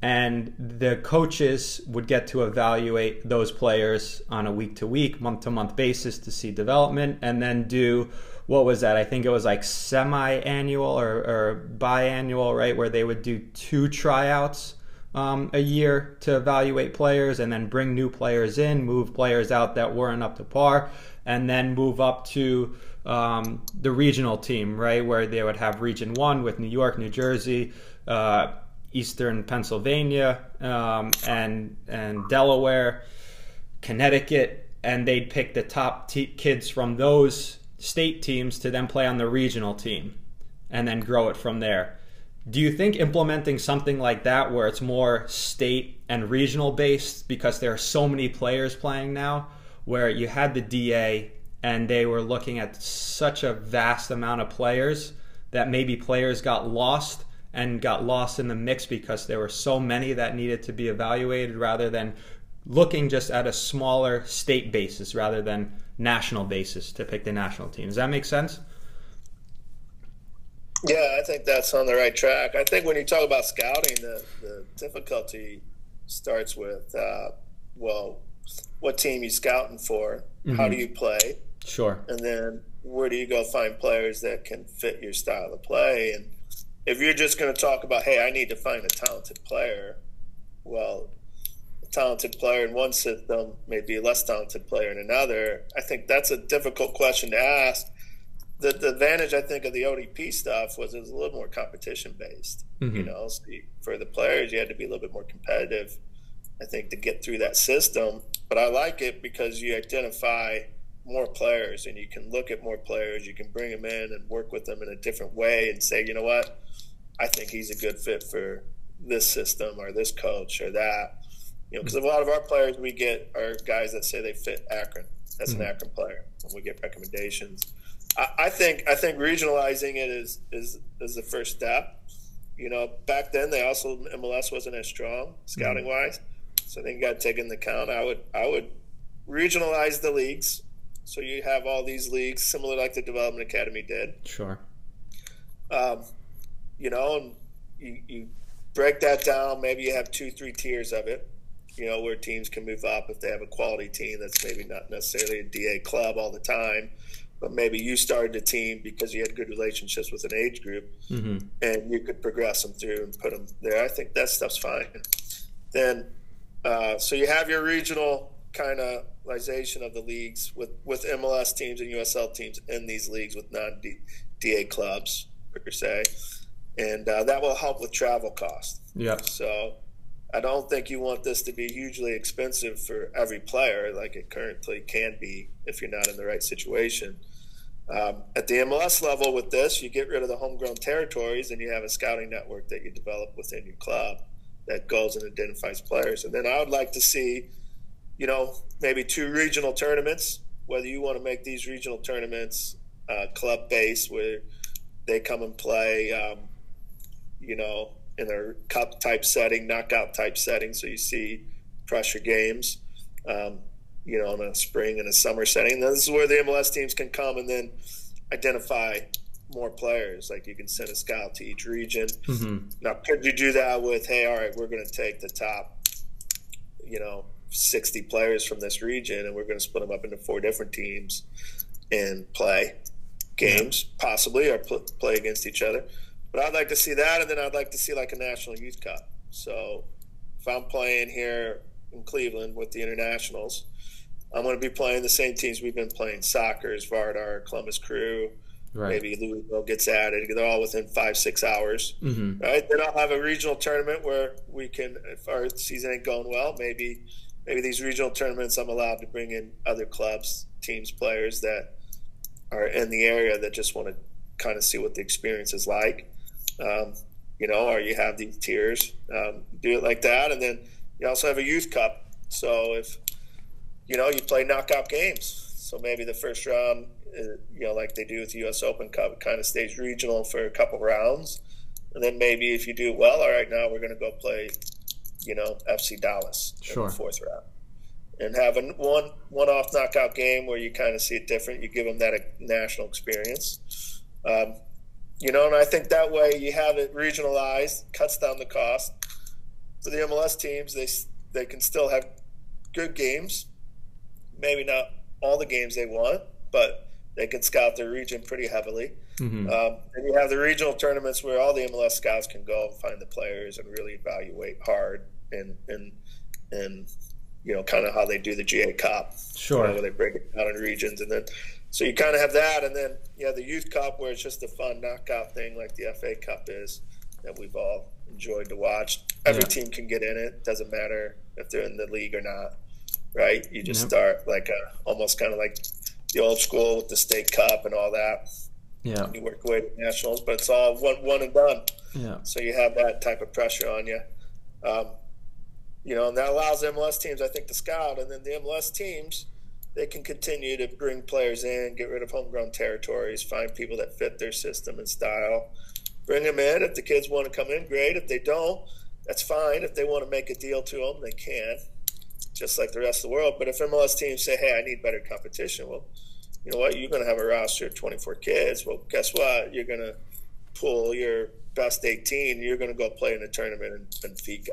and the coaches would get to evaluate those players on a week-to-week, month-to-month basis to see development, and then do, what was that? I think it was like semi-annual or biannual, where they would do 2 tryouts a year to evaluate players, and then bring new players in, move players out that weren't up to par, and then move up to the regional team, where they would have Region 1 with New York, New Jersey, Eastern Pennsylvania, and Delaware, Connecticut, and they'd pick the top kids from those state teams to then play on the regional team and then grow it from there. Do you think implementing something like that where it's more state and regional based, because there are so many players playing now, where you had the DA and they were looking at such a vast amount of players that maybe players got lost and got lost in the mix because there were so many that needed to be evaluated, rather than looking just at a smaller state basis rather than national basis to pick the national team? Does that make sense? Yeah, I think that's on the right track. I think when you talk about scouting, the difficulty starts with, well, what team you scouting for? Mm-hmm. How do you play? Sure. And then where do you go find players that can fit your style of play? And if you're just going to talk about, hey, I need to find a talented player, well, a talented player in one system may be a less talented player in another. I think that's a difficult question to ask. The advantage, I think, of the ODP stuff was it was a little more competition-based. Mm-hmm. You know, so for the players, you had to be a little bit more competitive, I think, to get through that system. But I like it because you identify more players and you can look at more players. You can bring them in and work with them in a different way and say, you know what, I think he's a good fit for this system or this coach or that. You know, because a lot of our players we get are guys that say they fit Akron. That's mm-hmm. an Akron player, and we get recommendations. I think regionalizing it is the first step. You know, back then they also MLS wasn't as strong scouting wise, so I think you got to take into account. I would regionalize the leagues, so you have all these leagues similar like the Development Academy did. Sure. You know, and you break that down. Maybe you have 2-3 tiers of it. You know, where teams can move up if they have a quality team that's maybe not necessarily a DA club all the time. But maybe you started a team because you had good relationships with an age group, mm-hmm. and you could progress them through and put them there. I think that stuff's fine. Then, so you have your regional kind of realization of the leagues with MLS teams and USL teams in these leagues with non-DA clubs, per se, and that will help with travel costs. Yeah. So I don't think you want this to be hugely expensive for every player like it currently can be if you're not in the right situation. At the MLS level with this, you get rid of the homegrown territories and you have a scouting network that you develop within your club that goes and identifies players. And then I would like to see, you know, maybe 2 regional tournaments, whether you want to make these regional tournaments club-based where they come and play, you know, in a cup-type setting, knockout-type setting, so you see pressure games, you know, in a spring and a summer setting. And this is where the MLS teams can come and then identify more players. Like you can send a scout to each region. Mm-hmm. Now, could you do that with, hey, all right, we're going to take the top, you know, 60 players from this region and we're going to split them up into 4 different teams and play games, yeah. possibly, or play against each other. But I'd like to see that, and then I'd like to see like a National Youth Cup. So if I'm playing here in Cleveland with the internationals, I'm going to be playing the same teams we've been playing, soccer, Vardar, Columbus Crew, right. maybe Louisville gets added. They're all within 5-6 hours. Mm-hmm. Right? Then I'll have a regional tournament where we can, if our season ain't going well, maybe these regional tournaments I'm allowed to bring in other clubs, teams, players that are in the area that just want to kind of see what the experience is like. You know, or you have these tiers, do it like that. And then you also have a youth cup. So if, you know, you play knockout games. So maybe the first round, you know, like they do with the U.S. Open Cup, it kind of stays regional for a couple rounds. And then maybe if you do well, all right, now we're going to go play, you know, FC Dallas sure. in the 4th round. And have a one-off knockout game where you kind of see it different. You give them that national experience. You know, and I think that way you have it regionalized, cuts down the cost. For the MLS teams, they can still have good games, maybe not all the games they want, but they can scout their region pretty heavily. Mm-hmm. And you have the regional tournaments where all the MLS scouts can go and find the players and really evaluate hard and you know, kind of how they do the GA Cup. Sure. You know, where they break it down in regions and then – so you kind of have that, and then you have the Youth Cup where it's just a fun knockout thing like the FA Cup is that we've all enjoyed to watch. Every team can get in it. Doesn't matter if they're in the league or not, right? You just start like almost kind of like the old school with the state cup and all that. Yeah. You work away at nationals, but it's all one and done. Yeah. So you have that type of pressure on you. You know, and that allows MLS teams, I think, to scout. And then the MLS teams, they can continue to bring players in, get rid of homegrown territories, find people that fit their system and style, bring them in. If the kids want to come in, great. If they don't, that's fine. If they want to make a deal to them, they can, just like the rest of the world. But if MLS teams say, hey, I need better competition, well, you know what? You're going to have a roster of 24 kids. Well, guess what? You're going to pull your best 18. You're going to go play in a tournament in Benfica.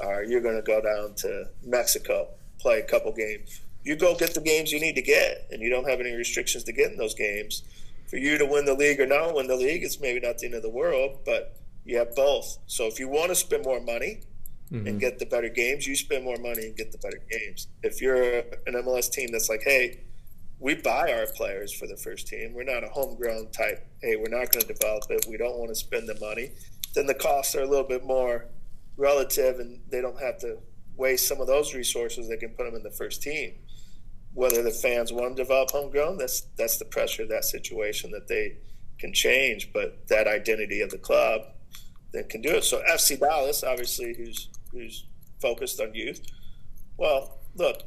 Or you're going to go down to Mexico, play a couple games. You go get the games you need to get, and you don't have any restrictions to get in those games. For you to win the league or not win the league, it's maybe not the end of the world, but you have both. So if you want to spend more money and get the better games, you spend more money and get the better games. If you're an MLS team that's like, hey, we buy our players for the first team. We're not a homegrown type. Hey, we're not going to develop it. We don't want to spend the money. Then the costs are a little bit more relative, and they don't have to waste some of those resources. They can put them in the first team. Whether the fans want to develop homegrown, that's the pressure of that situation that they can change. But that identity of the club that can do it. So FC Dallas, obviously, who's focused on youth. Well, look,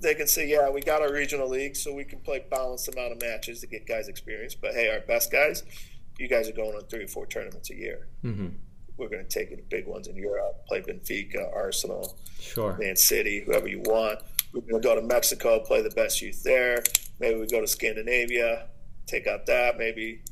they can say, yeah, we got our regional league, so we can play balanced amount of matches to get guys experience. But, hey, our best guys, you guys are going on 3 or 4 tournaments a year. Mm-hmm. We're going to take it to big ones in Europe, play Benfica, Arsenal, Man City, whoever you want. We're going to go to Mexico, play the best youth there. Maybe we go to Scandinavia, take out that. Maybe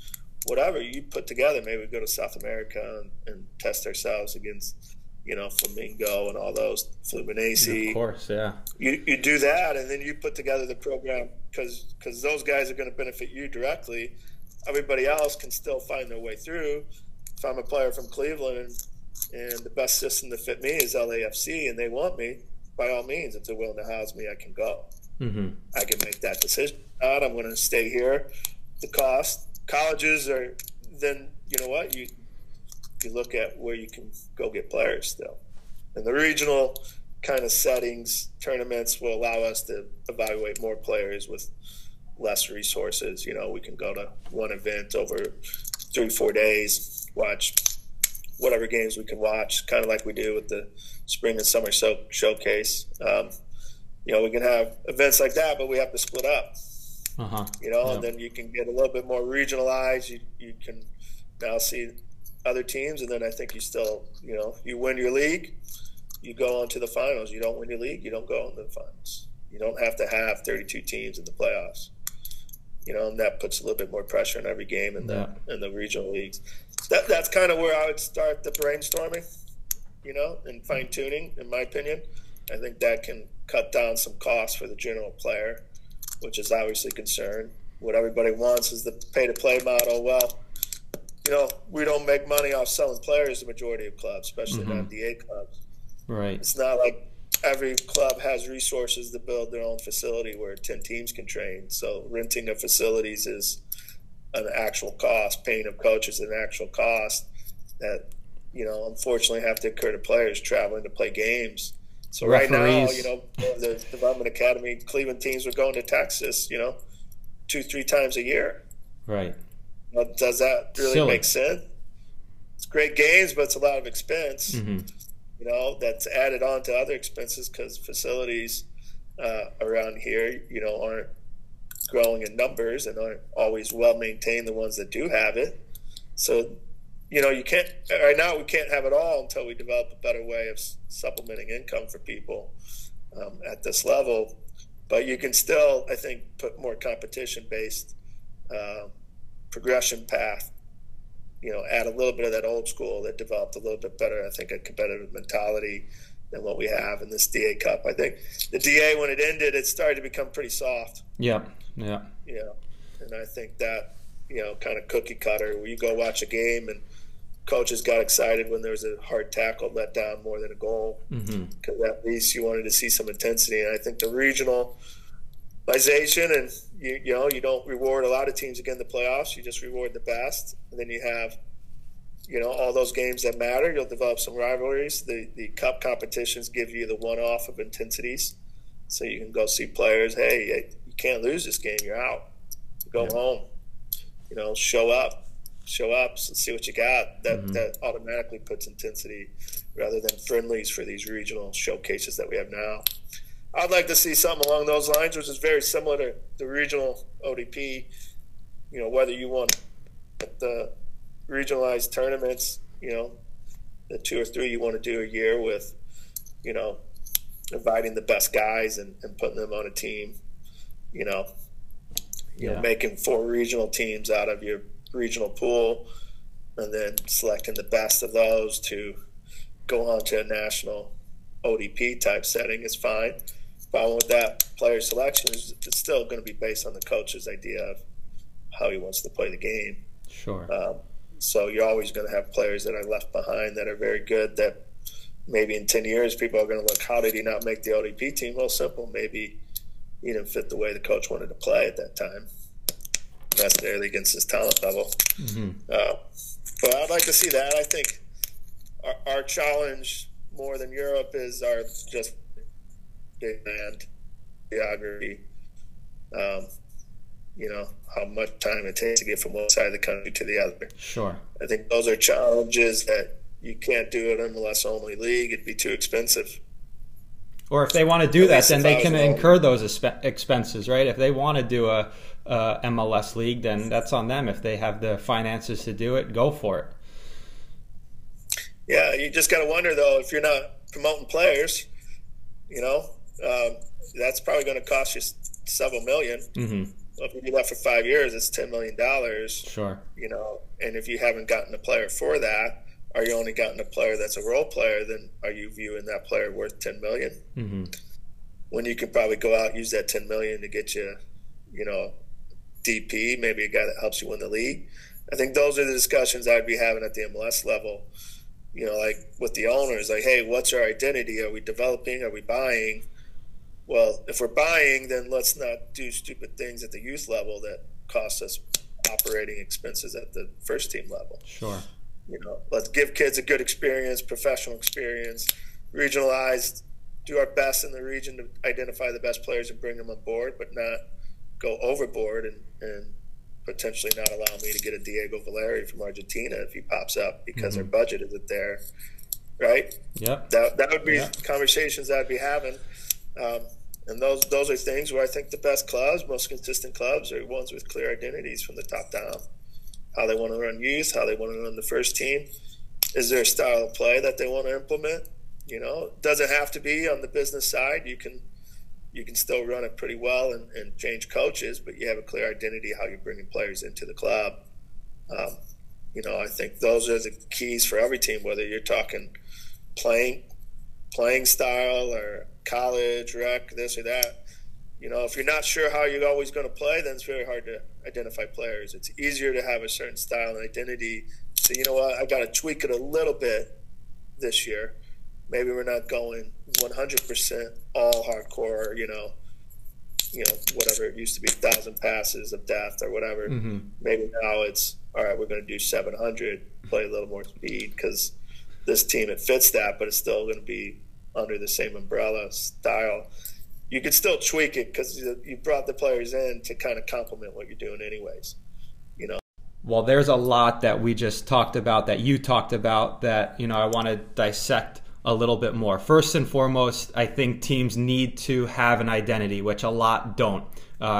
whatever you put together. Maybe we go to South America and test ourselves against, you know, Flamengo and all those, Fluminense. Of course, yeah. You do that, and then you put together the program because those guys are going to benefit you directly. Everybody else can still find their way through. If I'm a player from Cleveland and the best system to fit me is LAFC and they want me, by all means, if they're willing to house me, I can go. Mm-hmm. I can make that decision. I'm going to stay here. The cost. Colleges are then, you know what, you look at where you can go get players still. And the regional kind of settings, tournaments will allow us to evaluate more players with less resources. You know, we can go to one event over 3 or 4 days, watch whatever games we can watch, kind of like we do with the spring and summer showcase. You know, we can have events like that, but we have to split up, you know, and then you can get a little bit more regionalized. You can now see other teams, and then I think you still, you know, you win your league, you go on to the finals. You don't win your league, you don't go on to the finals. You don't have to have 32 teams in the playoffs. You know, and that puts a little bit more pressure on every game in the regional leagues. That's kind of where I would start the brainstorming, you know, and fine-tuning, in my opinion. I think that can cut down some costs for the general player, which is obviously a concern. What everybody wants is the pay-to-play model. Well, you know, we don't make money off selling players, the majority of clubs, especially not DA clubs. Right. It's not like every club has resources to build their own facility where 10 teams can train. So renting of facilities is an actual cost. Paying of coaches is an actual cost that, you know, unfortunately have to occur to players traveling to play games. So referees. Right now, you know, the Development Academy, Cleveland teams were going to Texas, you know, 2-3 times a year. Right. Well, does that really make sense? It's great gains, but it's a lot of expense. Mm-hmm. You know, that's added on to other expenses because facilities around here, you know, aren't growing in numbers and aren't always well maintained, the ones that do have it. So, you know, you can't right now, we can't have it all until we develop a better way of supplementing income for people at this level. But you can still, I think, put more competition-based progression path. You know, add a little bit of that old school that developed a little bit better, I think, a competitive mentality than what we have in this DA Cup. I think the DA, when it ended, it started to become pretty soft. Yeah. Yeah. You know, and I think that, you know, kind of cookie cutter, where you go watch a game and coaches got excited when there was a hard tackle let down more than a goal. Because at least you wanted to see some intensity. And I think the regionalization and you know, you don't reward a lot of teams again in the playoffs. You just reward the best. And then you have, you know, all those games that matter. You'll develop some rivalries. The cup competitions give you the one-off of intensities. So you can go see players. Hey, you can't lose this game. You're out. Go home. You know, show up, and see what you got. That automatically puts intensity rather than friendlies for these regional showcases that we have now. I'd like to see something along those lines, which is very similar to the regional ODP. You know, whether you want the regionalized tournaments, you know, the 2 or 3 you want to do a year with, you know, inviting the best guys and putting them on a team, you know, making 4 regional teams out of your regional pool and then selecting the best of those to go on to a national ODP type setting is fine. The problem with that player selection is it's still going to be based on the coach's idea of how he wants to play the game. Sure. So you're always going to have players that are left behind that are very good that maybe in 10 years people are going to look, how did he not make the ODP team? Well, simple. Maybe he didn't fit the way the coach wanted to play at that time, necessarily against his talent level. But I'd like to see that. I think our challenge more than Europe is our just demand, geography, you know, how much time it takes to get from one side of the country to the other. Sure. I think those are challenges that you can't do it in the MLS-only league. It'd be too expensive. Or if they want to do that, then they can incur those expenses, right? If they want to do a MLS league, then that's on them. If they have the finances to do it, go for it. Yeah, you just got to wonder, though, if you're not promoting players, you know, that's probably going to cost you several million. Mm-hmm. If you do that for 5 years, it's $10 million. Sure. You know, and if you haven't gotten a player for that, or you only gotten a player that's a role player, then are you viewing that player worth $10 million? Mm-hmm. When you could probably go out and use that $10 million to get you, you know, DP, maybe a guy that helps you win the league. I think those are the discussions I'd be having at the MLS level, you know, like with the owners, like, hey, what's our identity? Are we developing? Are we buying? Well, if we're buying, then let's not do stupid things at the youth level that cost us operating expenses at the first team level. Sure. You know, let's give kids a good experience, professional experience, regionalize, do our best in the region to identify the best players and bring them on board, but not go overboard and potentially not allow me to get a Diego Valeri from Argentina if he pops up because our budget isn't there, right? Yep. That would be conversations that I'd be having. And those are things where I think the best clubs, most consistent clubs, are ones with clear identities from the top down. How they want to run youth, how they want to run the first team. Is there a style of play that they want to implement? You know, it doesn't have to be on the business side. You can still run it pretty well and change coaches, but you have a clear identity how you're bringing players into the club. You know, I think those are the keys for every team, whether you're talking playing style or college, rec, this or that. You know, if you're not sure how you're always going to play, then it's very hard to identify players. It's easier to have a certain style and identity. So, you know what, I've got to tweak it a little bit this year. Maybe we're not going 100% all hardcore, you know, whatever it used to be, 1,000 passes of depth or whatever. Mm-hmm. Maybe now it's, all right, we're going to do 700, play a little more speed because this team, it fits that, but it's still going to be under the same umbrella style. You could still tweak it because you brought the players in to kind of complement what you're doing anyways, you know. Well, there's a lot that we just talked about, that you talked about, that, you know, I want to dissect a little bit more. First and foremost, I think teams need to have an identity, which a lot don't.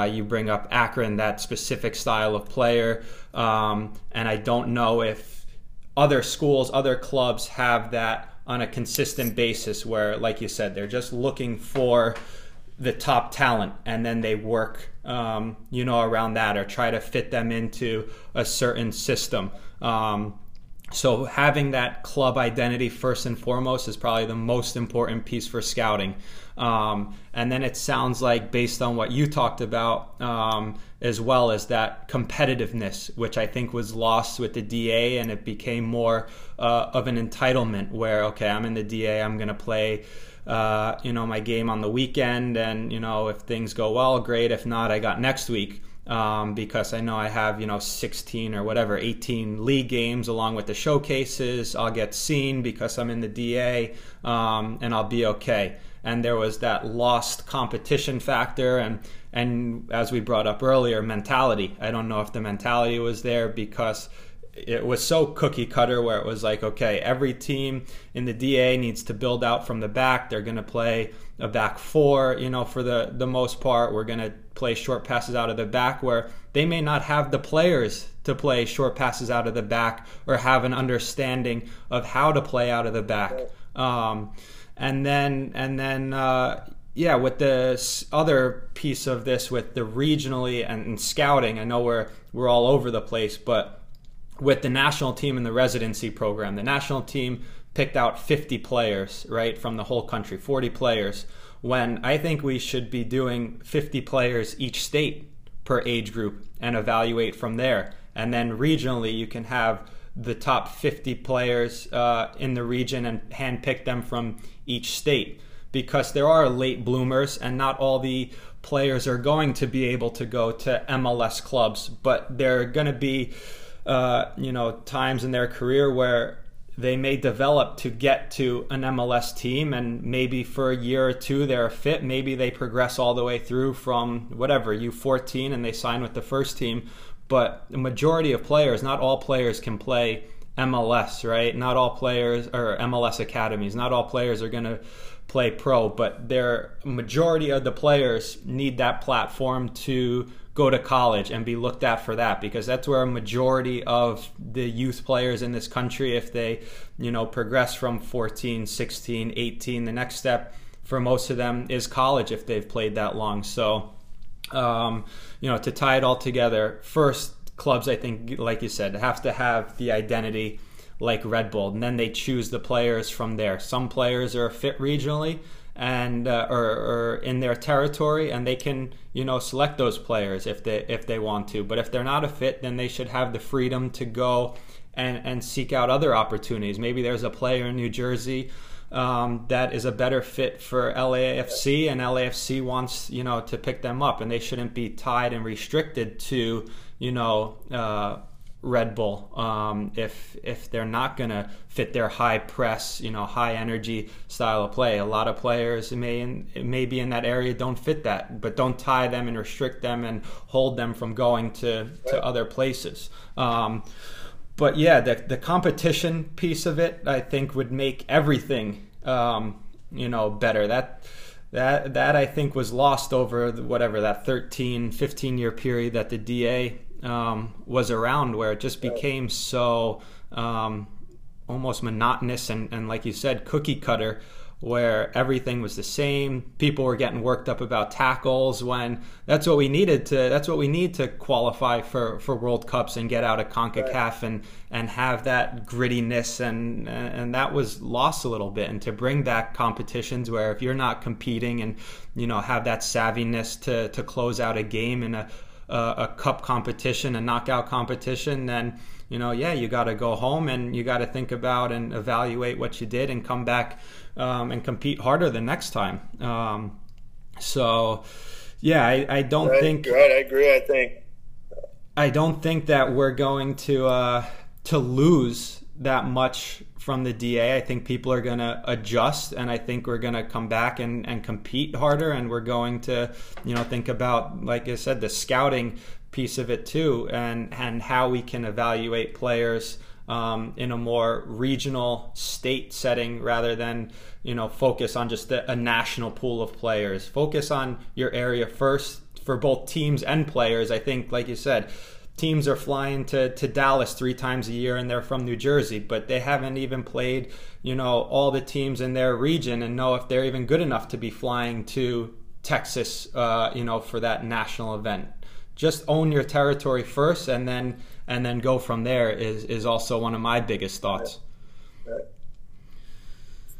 You bring up Akron, that specific style of player, and I don't know if other schools, other clubs have that on a consistent basis where, like you said, they're just looking for the top talent, and then they work, you know, around that or try to fit them into a certain system. So having that club identity first and foremost is probably the most important piece for scouting. And then it sounds like, based on what you talked about, as well as that competitiveness, which I think was lost with the DA, and it became more of an entitlement where, okay, I'm in the DA, I'm going to play my game on the weekend, and, you know, if things go well, great. If not, I got next week. because I know I have, 16 or whatever, 18 league games along with the showcases. I'll get seen because I'm in the DA, and I'll be okay. And there was that lost competition factor and as we brought up earlier, mentality. I don't know if the mentality was there because it was so cookie cutter where it was like, okay, every team in the DA needs to build out from the back. They're going to play a back four, for the most part. We're going to play short passes out of the back, where they may not have the players to play short passes out of the back or have an understanding of how to play out of the back. And then with the other piece of this, with the regionally and scouting, I know we're all over the place, but with the national team and the residency program, the national team picked out 50 players, right, from the whole country, 40 players, when I think we should be doing 50 players each state per age group and evaluate from there. And then regionally, you can have the top 50 players in the region and handpick them from each state, because there are late bloomers and not all the players are going to be able to go to MLS clubs, but they're going to be times in their career where they may develop to get to an MLS team, and maybe for a year or two they're fit. Maybe they progress all the way through from whatever, U14, and they sign with the first team. But the majority of players, not all players can play MLS, right? Not all players, or MLS academies, not all players are going to play pro, but their majority of the players need that platform to go to college and be looked at for that, because that's where a majority of the youth players in this country, if they, progress from 14, 16, 18, the next step for most of them is college if they've played that long. So, to tie it all together, first, clubs, I think, like you said, have to have the identity like Red Bull, and then they choose the players from there. Some players are fit regionally and or in their territory, and they can select those players if they want to. But if they're not a fit, then they should have the freedom to go and seek out other opportunities. Maybe there's a player in New Jersey that is a better fit for LAFC, and LAFC wants to pick them up, and they shouldn't be tied and restricted to Red Bull if they're not going to fit their high press, high energy style of play. A lot of players may be in that area don't fit that, but don't tie them and restrict them and hold them from going to other places. But yeah, the competition piece of it, I think, would make everything better. That I think was lost over that 13, 15 year period that the DA was around, where it just became so almost monotonous and like you said, cookie cutter, where everything was the same. People were getting worked up about tackles when that's what we need to qualify for World Cups and get out of CONCACAF, right? and have that grittiness and that was lost a little bit. And to bring back competitions where if you're not competing and have that savviness to close out a game in a cup competition, a knockout competition, then you got to go home and you got to think about and evaluate what you did and come back and compete harder the next time. I don't think that we're going to lose that much from the DA. I think people are going to adjust, and I think we're going to come back and compete harder, and we're going to think about, like I said, the scouting piece of it too, and how we can evaluate players in a more regional state setting rather than focus on just a national pool of players. Focus on your area first for both teams and players. I think, like you said, teams are flying to Dallas 3 times a year, and they're from New Jersey, but they haven't even played, all the teams in their region and know if they're even good enough to be flying to Texas, for that national event. Just own your territory first, and then go from there is also one of my biggest thoughts.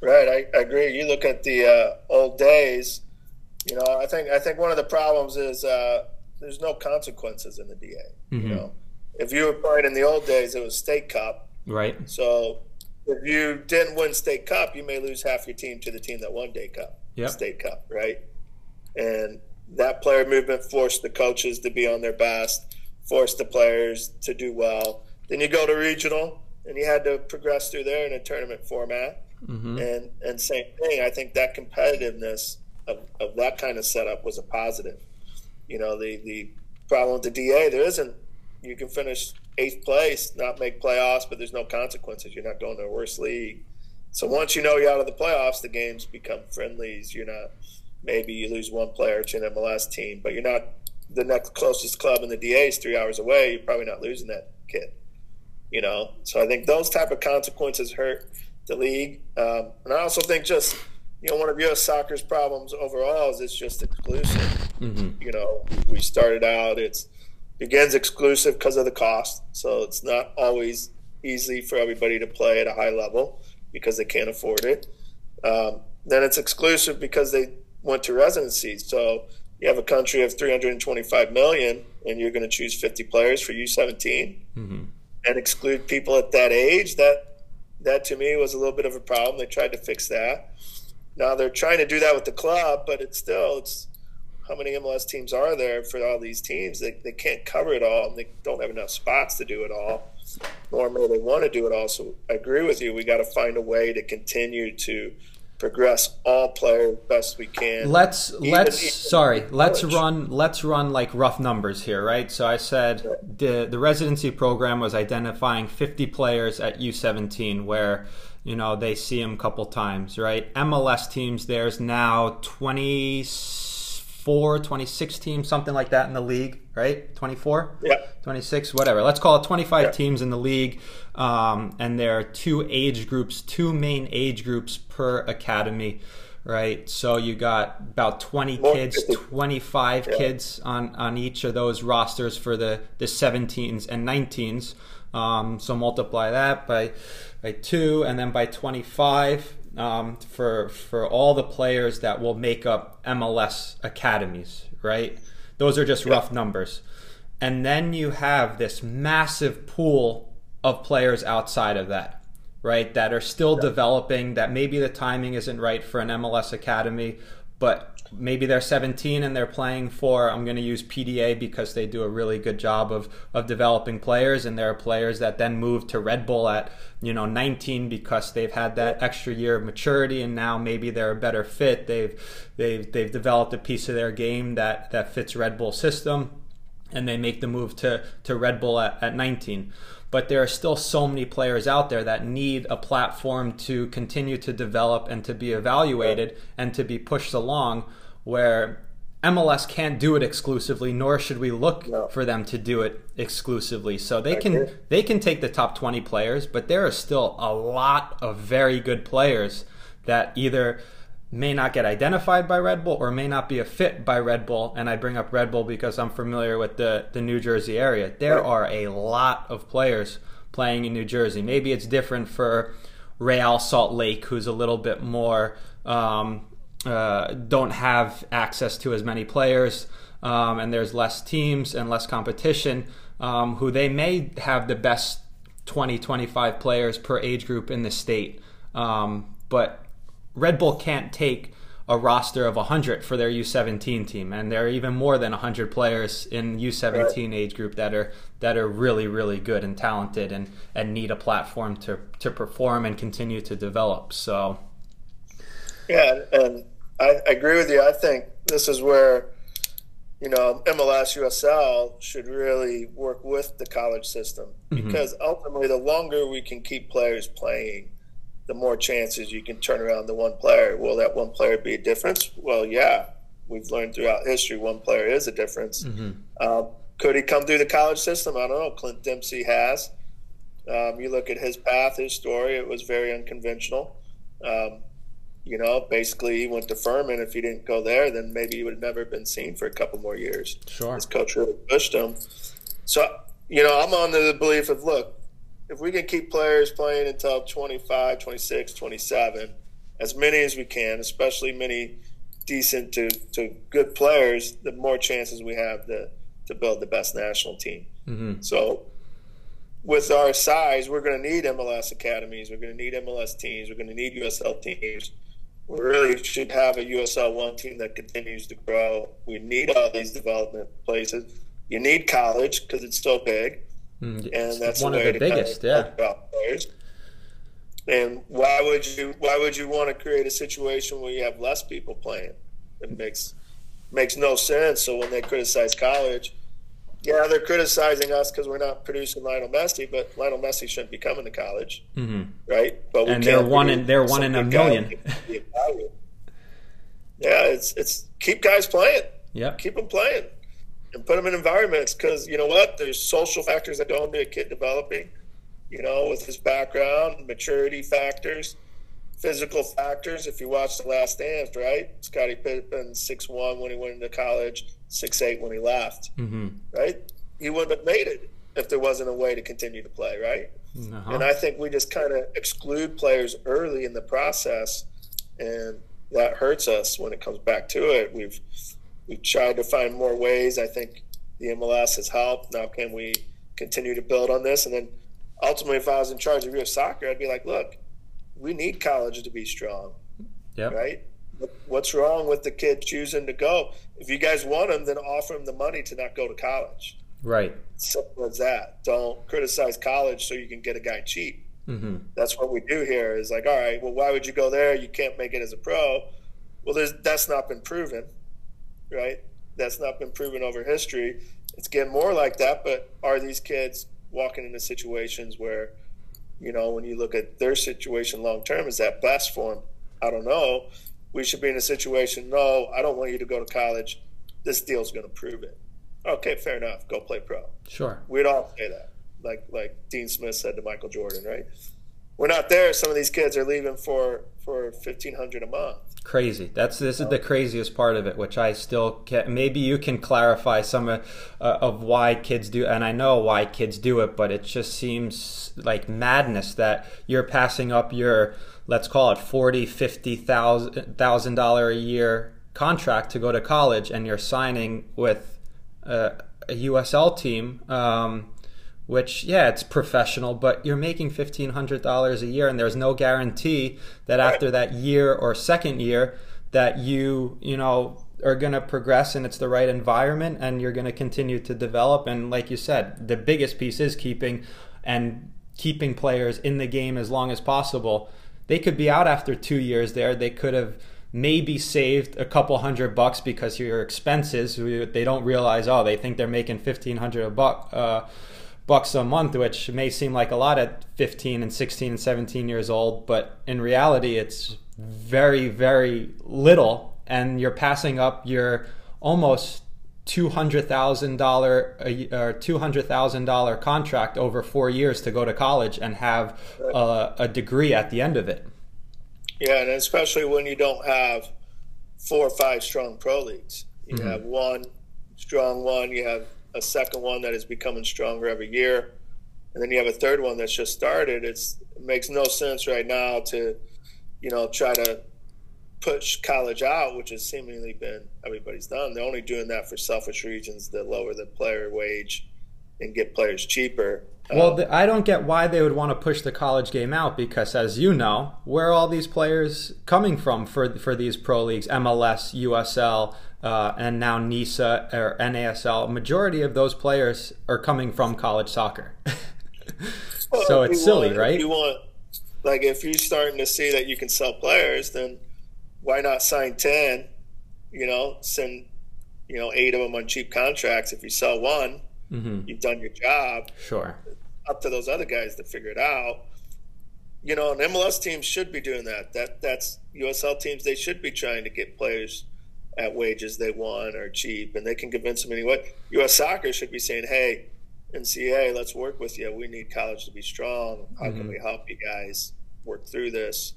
Right. I agree. You look at the old days. I think one of the problems is. There's no consequences in the DA. Mm-hmm. If you were playing in the old days, it was State Cup. Right. So if you didn't win State Cup, you may lose half your team to the team that won State Cup. Right? And that player movement forced the coaches to be on their best, forced the players to do well. Then you go to regional, and you had to progress through there in a tournament format. Mm-hmm. And same thing, I think that competitiveness of that kind of setup was a positive. You know, the problem with the DA, there isn't, you can finish 8th place, not make playoffs, but there's no consequences. You're not going to a worse league. So once you know you're out of the playoffs, the games become friendlies. You're not, maybe you lose one player to an MLS team, but you're not, the next closest club in the DA is 3 hours away. You're probably not losing that kid, you know. So I think those type of consequences hurt the league. And I also think just, you know, one of U.S. soccer's problems overall is it's just exclusive. Mm-hmm. You know, we started out, it begins exclusive because of the cost. So it's not always easy for everybody to play at a high level because they can't afford it. Then it's exclusive because they went to residency. So you have a country of 325 million and you're going to choose 50 players for U17 mm-hmm. and exclude people at that age. That to me was a little bit of a problem. They tried to fix that. Now they're trying to do that with the club, but it's how many MLS teams are there for all these teams? They can't cover it all, and they don't have enough spots to do it all, nor may they want to do it all. So I agree with you. We got to find a way to continue to progress all players best we can. Let's run like rough numbers here, right? So I said the residency program was identifying 50 players at U17 where, you know, they see them a couple times, right? MLS teams, there's now 26 teams, something like that in the league, right? 24? Yeah. 26, whatever. Let's call it 25 teams in the league. And there are two main age groups per academy, right? So you got about 25 kids on each of those rosters for the 17s and 19s. So multiply that by 2 and then by 25 for all the players that will make up MLS academies, right? Those are just rough numbers. And then you have this massive pool of players outside of that, right, that are still developing, that maybe the timing isn't right for an MLS academy, but maybe they're 17 and they're playing for, I'm going to use PDA because they do a really good job of developing players, and there are players that then move to Red Bull at 19 because they've had that extra year of maturity, and now maybe they're a better fit. They've developed a piece of their game that fits Red Bull system, and they make the move to Red Bull at 19. But there are still so many players out there that need a platform to continue to develop and to be evaluated and to be pushed along, where MLS can't do it exclusively, nor should we look for them to do it exclusively. So they can take the top 20 players, but there are still a lot of very good players that either may not get identified by Red Bull or may not be a fit by Red Bull. And I bring up Red Bull because I'm familiar with the New Jersey area. There are a lot of players playing in New Jersey. Maybe it's different for Real Salt Lake, who's a little bit more don't have access to as many players, and there's less teams and less competition, who they may have the best 20, 25 players per age group in the state. But Red Bull can't take a roster of 100 for their U17 team, and there are even more than 100 players in U17 age group that are really, really good and talented and need a platform to perform and continue to develop. So, yeah, and I agree with you. I think this is where, MLS USL should really work with the college system, because ultimately the longer we can keep players playing, the more chances you can turn around the one player. Will that one player be a difference? Well, yeah. We've learned throughout history one player is a difference. Mm-hmm. Could he come through the college system? I don't know. Clint Dempsey has. You look at his path, his story, it was very unconventional. Basically he went to Furman. If he didn't go there, then maybe he would have never been seen for a couple more years. Sure. His coach really pushed him. So, I'm under the belief of, look, if we can keep players playing until 25, 26, 27, as many as we can, especially many decent to good players, the more chances we have to build the best national team. Mm-hmm. So with our size, we're going to need MLS academies. We're going to need MLS teams. We're going to need USL teams. we really should have a USL 1 team that continues to grow. We need all these development places. You need college because it's so big. And that's one of the biggest, players. And why would you want to create a situation where you have less people playing? It makes no sense. So when they criticize college, they're criticizing us because we're not producing Lionel Messi, but Lionel Messi shouldn't be coming to college, right? But we they're one in a million. It's keep guys playing. Yeah, keep them playing. And put them in environments because, you know what, there's social factors that go into a kid developing, you know, with his background, maturity factors, physical factors. If you watch The Last Dance, right, Scottie Pippen 6'1" when he went into college, 6'8" when he left, right? He wouldn't have made it if there wasn't a way to continue to play, right? And I think we just kind of exclude players early in the process, and that hurts us when it comes back to it. We've tried to find more ways. I think the MLS has helped. Now can we continue to build on this? And then ultimately, if I was in charge of U.S. Soccer, I'd be like, look, we need college to be strong, right? What's wrong with the kid choosing to go? If you guys want him, then offer him the money to not go to college. Right. Simple as that. Don't criticize college so you can get a guy cheap. That's what we do here is like, all right, well, why would you go there? You can't make it as a pro. Well, that's not been proven. Right? That's not been proven over history. It's getting more like that, but are these kids walking into situations where, you know, when you look at their situation long term, is that best for them? I don't know. We should be in a situation, no, I don't want you to go to college. This deal's going to prove it. Okay, fair enough. Go play pro. Sure. We'd all say that, like Dean Smith said to Michael Jordan, right? We're not there. Some of these kids are leaving for $1,500 a month. Crazy. This is the craziest part of it, which I still can't. Maybe you can clarify some of why kids do, and I know why kids do it, but it just seems like madness that you're passing up your, let's call it $40,000 a year contract to go to college, and you're signing with a USL team. Which, it's professional, but you're making $1,500 a year, and there's no guarantee that after that year or second year that you are going to progress and it's the right environment and you're going to continue to develop. And like you said, the biggest piece is keeping players in the game as long as possible. They could be out after 2 years there. They could have maybe saved a couple $100 because your expenses, they don't realize, they think they're making $1,500 bucks a month, which may seem like a lot at 15 and 16 and 17 years old, but in reality it's very, very little, and you're passing up your almost $200,000 contract over 4 years to go to college and have a degree at the end of it. And especially when you don't have 4 or 5 strong pro leagues. You have one strong one, you have a second one that is becoming stronger every year, and then you have a third one that's just started. It makes no sense right now to, try to push college out, which has seemingly been everybody's done. They're only doing that for selfish reasons that lower the player wage and get players cheaper. Well, I don't get why they would want to push the college game out because, as you know, where are all these players coming from for these pro leagues, MLS, USL, and now NISA or NASL? Majority of those players are coming from college soccer. So it's silly, right? If you're starting to see that you can sell players, then why not sign 10, send 8 of them on cheap contracts? If you sell one, you've done your job. Sure. Up to those other guys to figure it out. An MLS team should be doing that. That's USL teams. They should be trying to get players at wages they want or cheap, and they can convince them anyway. U.S. Soccer should be saying, hey, NCAA, let's work with you. We need college to be strong. How can we help you guys work through this?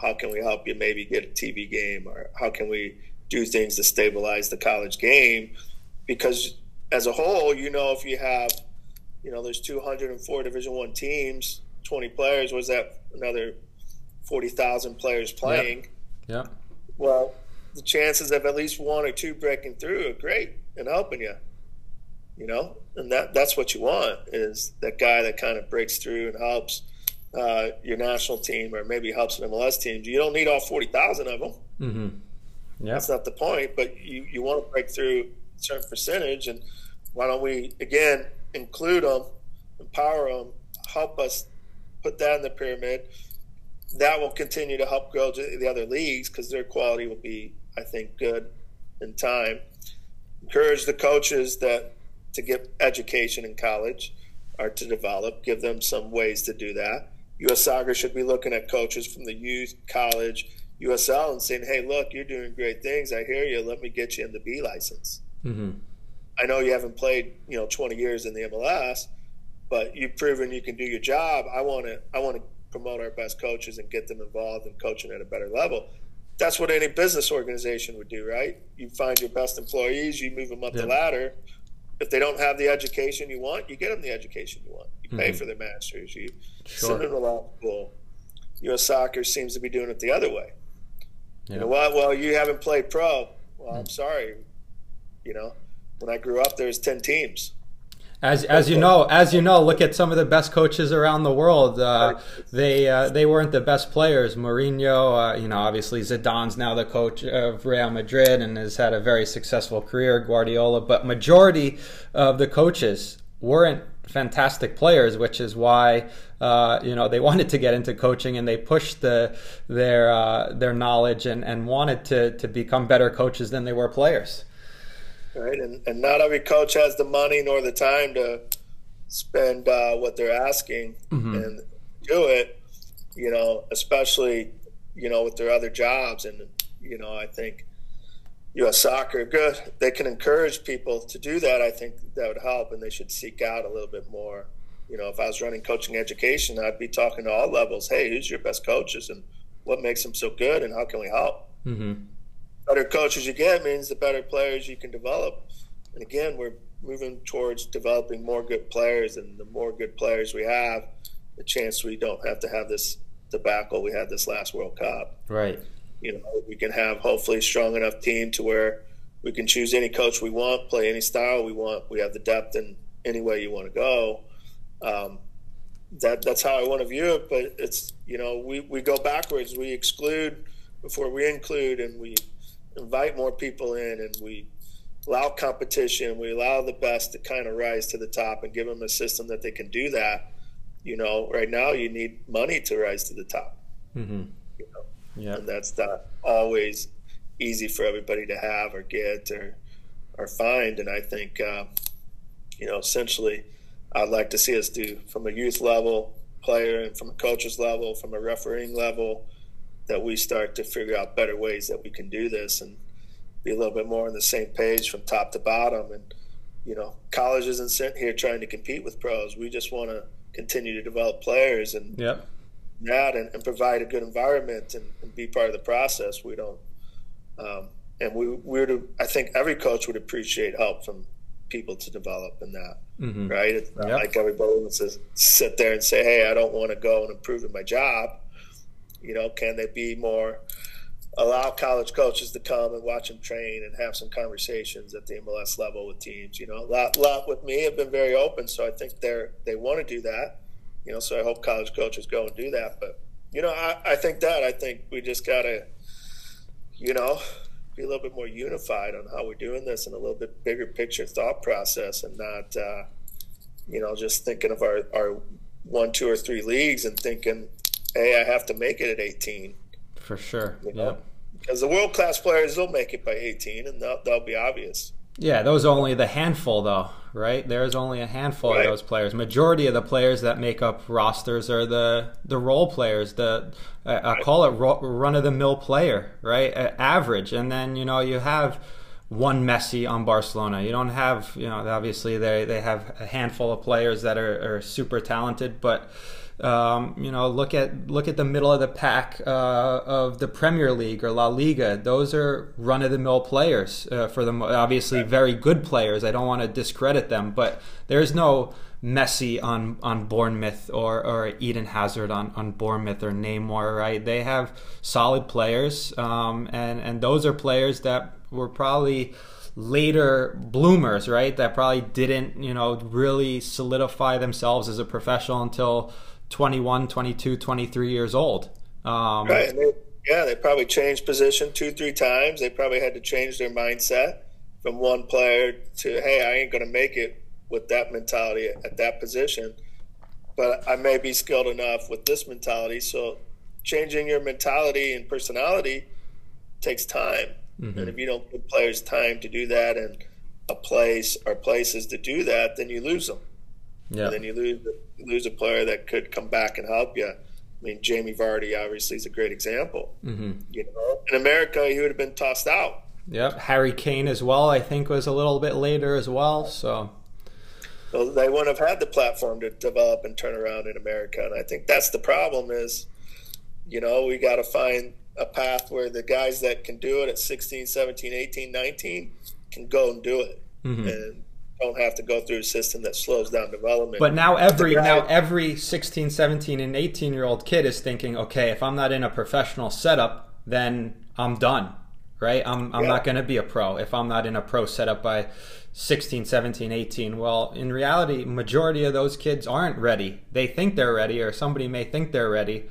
How can we help you maybe get a TV game, or how can we do things to stabilize the college game? Because as a whole, if you have, there's 204 Division I teams, 20 players, was that another 40,000 players playing? Yeah. Well, the chances of at least 1 or 2 breaking through are great and helping you, and that's what you want, is that guy that kind of breaks through and helps. your national team or maybe helps an MLS team. You don't need all 40,000 of them. Mm-hmm. Yeah. That's not the point, but you want to break through a certain percentage, and why don't we, again, include them, empower them, help us put that in the pyramid. That will continue to help grow the other leagues because their quality will be, I think, good in time. Encourage the coaches to get education in college or to develop, give them some ways to do that. U.S. Soccer should be looking at coaches from the youth, college, USL, and saying, hey, look, you're doing great things. I hear you. Let me get you in the B license. Mm-hmm. I know you haven't played, 20 years in the MLS, but you've proven you can do your job. I want to promote our best coaches and get them involved in coaching at a better level. That's what any business organization would do, right? You find your best employees, you move them up the ladder. If they don't have the education you want, you get them the education you want. You pay for their masters. You send them to law school. U.S. Soccer seems to be doing it the other way. Yeah. Well, you haven't played pro. Well, I'm sorry. When I grew up, there was 10 teams. As you know, look at some of the best coaches around the world. They weren't the best players. Mourinho, obviously Zidane's now the coach of Real Madrid and has had a very successful career. Guardiola, but majority of the coaches weren't fantastic players, which is why they wanted to get into coaching, and they pushed their knowledge and wanted to become better coaches than they were players. Right, and not every coach has the money nor the time to spend what they're asking and do it, especially, with their other jobs. And, I think U.S. Soccer, good. They can encourage people to do that. I think that would help, and they should seek out a little bit more. If I was running coaching education, I'd be talking to all levels. Hey, who's your best coaches and what makes them so good and how can we help? Mm-hmm. Better coaches you get means the better players you can develop. And again, we're moving towards developing more good players, and the more good players we have, the chance we don't have to have this debacle we had this last World Cup. Right. We can have hopefully a strong enough team to where we can choose any coach we want, play any style we want. We have the depth in any way you want to go. That's how I want to view it, but it's, we go backwards. We exclude before we include, and we invite more people in, and we allow competition. We allow the best to kind of rise to the top and give them a system that they can do that. Right now you need money to rise to the top. Mm-hmm. And that's not always easy for everybody to have or get or find. And I think, essentially I'd like to see us do from a youth level player and from a coach's level, from a refereeing level, that we start to figure out better ways that we can do this and be a little bit more on the same page from top to bottom. And, college isn't sitting here trying to compete with pros. We just want to continue to develop players and that and provide a good environment and be part of the process. We don't and I think every coach would appreciate help from people to develop in that, right? It's not like everybody wants to sit there and say, hey, I don't want to go and improve in my job. Can they be more, allow college coaches to come and watch them train and have some conversations at the MLS level with teams? A lot with me have been very open, so I think they want to do that. So I hope college coaches go and do that. But, I think we just got to, be a little bit more unified on how we're doing this and a little bit bigger picture thought process and not, just thinking of our one, two, or three leagues and thinking, hey, I have to make it at 18. For sure. Because the world-class players will make it by 18, and that'll be obvious. Yeah, those are only the handful, though, right? There's only a handful of those players. Majority of the players that make up rosters are the role players, the I call it run-of-the-mill player, right? Average. And then, you have one Messi on Barcelona. You don't have, obviously they have a handful of players that are super talented, but look at the middle of the pack of the Premier League or La Liga. Those are run-of-the-mill players for them. Obviously, very good players. I don't want to discredit them, but there's no Messi on Bournemouth or Eden Hazard on Bournemouth or Neymar. Right? They have solid players, and those are players that were probably later bloomers, right? That probably didn't really solidify themselves as a professional until 21, 22, 23 years old. Right. And they probably changed position 2-3 times. They probably had to change their mindset from one player to, hey, I ain't going to make it with that mentality at that position, but I may be skilled enough with this mentality. So changing your mentality and personality takes time. Mm-hmm. And if you don't give players time to do that and a place or places to do that, then you lose them. Yeah. And then you lose a player that could come back and help you. I mean, Jamie Vardy obviously is a great example. Mm-hmm. You know, in America, he would have been tossed out. Yep. Harry Kane as well, I think, was a little bit later as well. So they wouldn't have had the platform to develop and turn around in America. And I think that's the problem is, you know, we got to find a path where the guys that can do it at 16, 17, 18, 19 can go and do it. Mm-hmm. And don't have to go through a system that slows down development. But now every 16, 17, and 18-year-old kid is thinking, okay, if I'm not in a professional setup, then I'm done, right? I'm not going to be a pro if I'm not in a pro setup by 16, 17, 18. Well, in reality, majority of those kids aren't ready. They think they're ready, or somebody may think they're ready,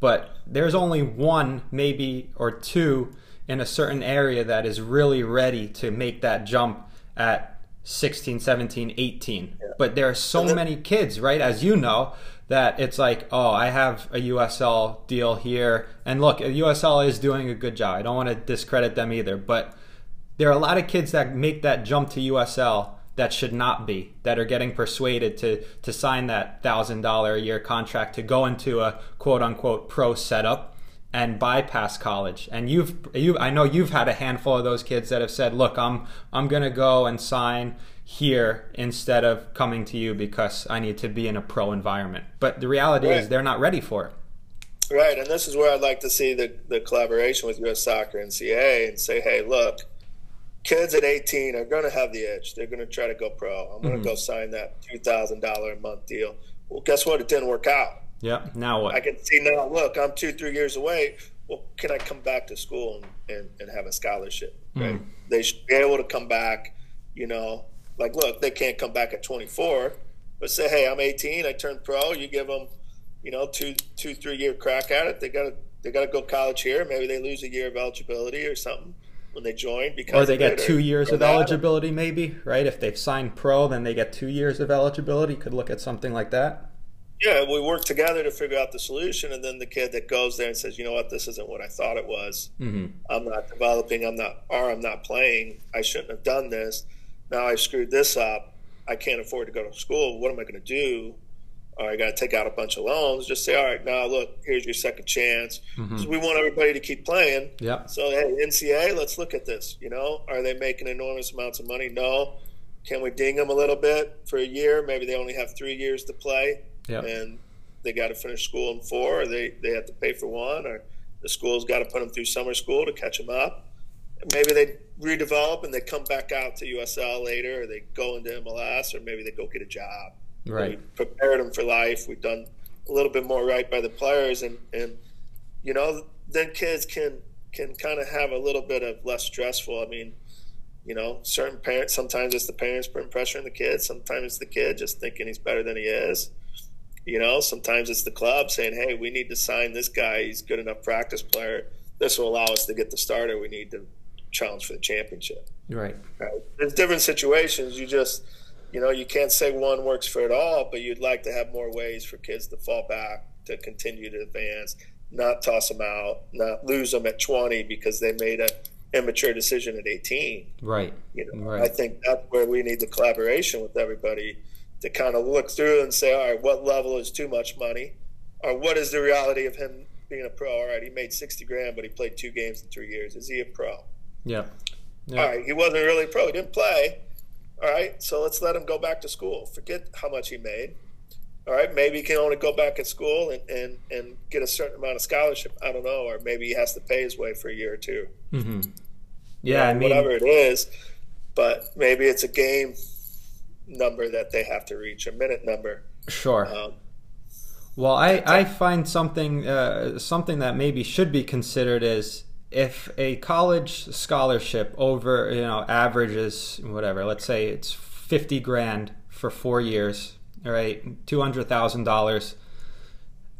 but there's only one maybe or two in a certain area that is really ready to make that jump at 16, 17, 18. Yeah. But there are so many kids, right, as you know, that it's like, oh, I have a USL deal here. And look, USL is doing a good job. I don't want to discredit them either. But there are a lot of kids that make that jump to USL that should not be, that are getting persuaded to sign that $1,000 a year contract to go into a quote-unquote pro setup and bypass college. And I know you've had a handful of those kids that have said, look, I'm gonna go and sign here instead of coming to you because I need to be in a pro environment. But the reality is they're not ready for it. Right, and this is where I'd like to see the collaboration with U.S. Soccer and CAA and say, hey, look, kids at 18 are gonna have the edge. They're gonna try to go pro. I'm gonna go sign that $2,000 a month deal. Well, guess what? It didn't work out. Yeah, now what? I can see now, look, I'm 2-3 years away. Well, can I come back to school and have a scholarship? Right? They should be able to come back, you know. Like, look, they can't come back at 24, but say, hey, I'm 18, I turned pro. You give them, you know, 2-3 year crack at it. They gotta go college here. Maybe they lose a year of eligibility or something when they join. Because or they get 2 years of eligibility maybe, right? If they've signed pro, then they get 2 years of eligibility. Could look at something like that. Yeah, we work together to figure out the solution, and then the kid that goes there and says, you know what, this isn't what I thought it was. Mm-hmm. I'm not developing, I'm not playing. I shouldn't have done this. Now I screwed this up. I can't afford to go to school. What am I going to do? Or I got to take out a bunch of loans. Just say, all right, now look, here's your second chance. Mm-hmm. So we want everybody to keep playing. Yep. So, hey, NCAA, let's look at this. You know, are they making enormous amounts of money? No. Can we ding them a little bit for a year? Maybe they only have 3 years to play. Yep. And they got to finish school in 4, or they have to pay for 1, or the school's got to put them through summer school to catch them up. Maybe they redevelop and they come back out to USL later, or they go into MLS, or maybe they go get a job. Right. We prepared them for life. We've done a little bit more right by the players, and you know, then kids can kind of have a little bit of less stressful. I mean, you know, certain parents, sometimes it's the parents putting pressure on the kid. Sometimes it's the kid just thinking he's better than he is. You know, sometimes it's the club saying, hey, we need to sign this guy. He's a good enough practice player. This will allow us to get the starter we need to challenge for the championship. Right. There's different situations. You just, you know, you can't say one works for it all, but you'd like to have more ways for kids to fall back, to continue to advance, not toss them out, not lose them at 20 because they made an immature decision at 18. Right. You know, right. I think that's where we need the collaboration with everybody, to kind of look through and say, all right, what level is too much money? Or what is the reality of him being a pro? All right, he made 60 grand, but he played 2 games in 3 years. Is he a pro? Yeah. All right, he wasn't really a pro. He didn't play. All right, so let's let him go back to school. Forget how much he made. All right, maybe he can only go back at school and get a certain amount of scholarship. I don't know. Or maybe he has to pay his way for a year or two. Mm-hmm. Yeah, I mean, whatever it is. But maybe it's a game number that they have to reach, a minute number. Sure. Well, I find something that maybe should be considered is if a college scholarship over, you know, averages whatever, let's say it's 50 grand for 4 years, all right, $200,000,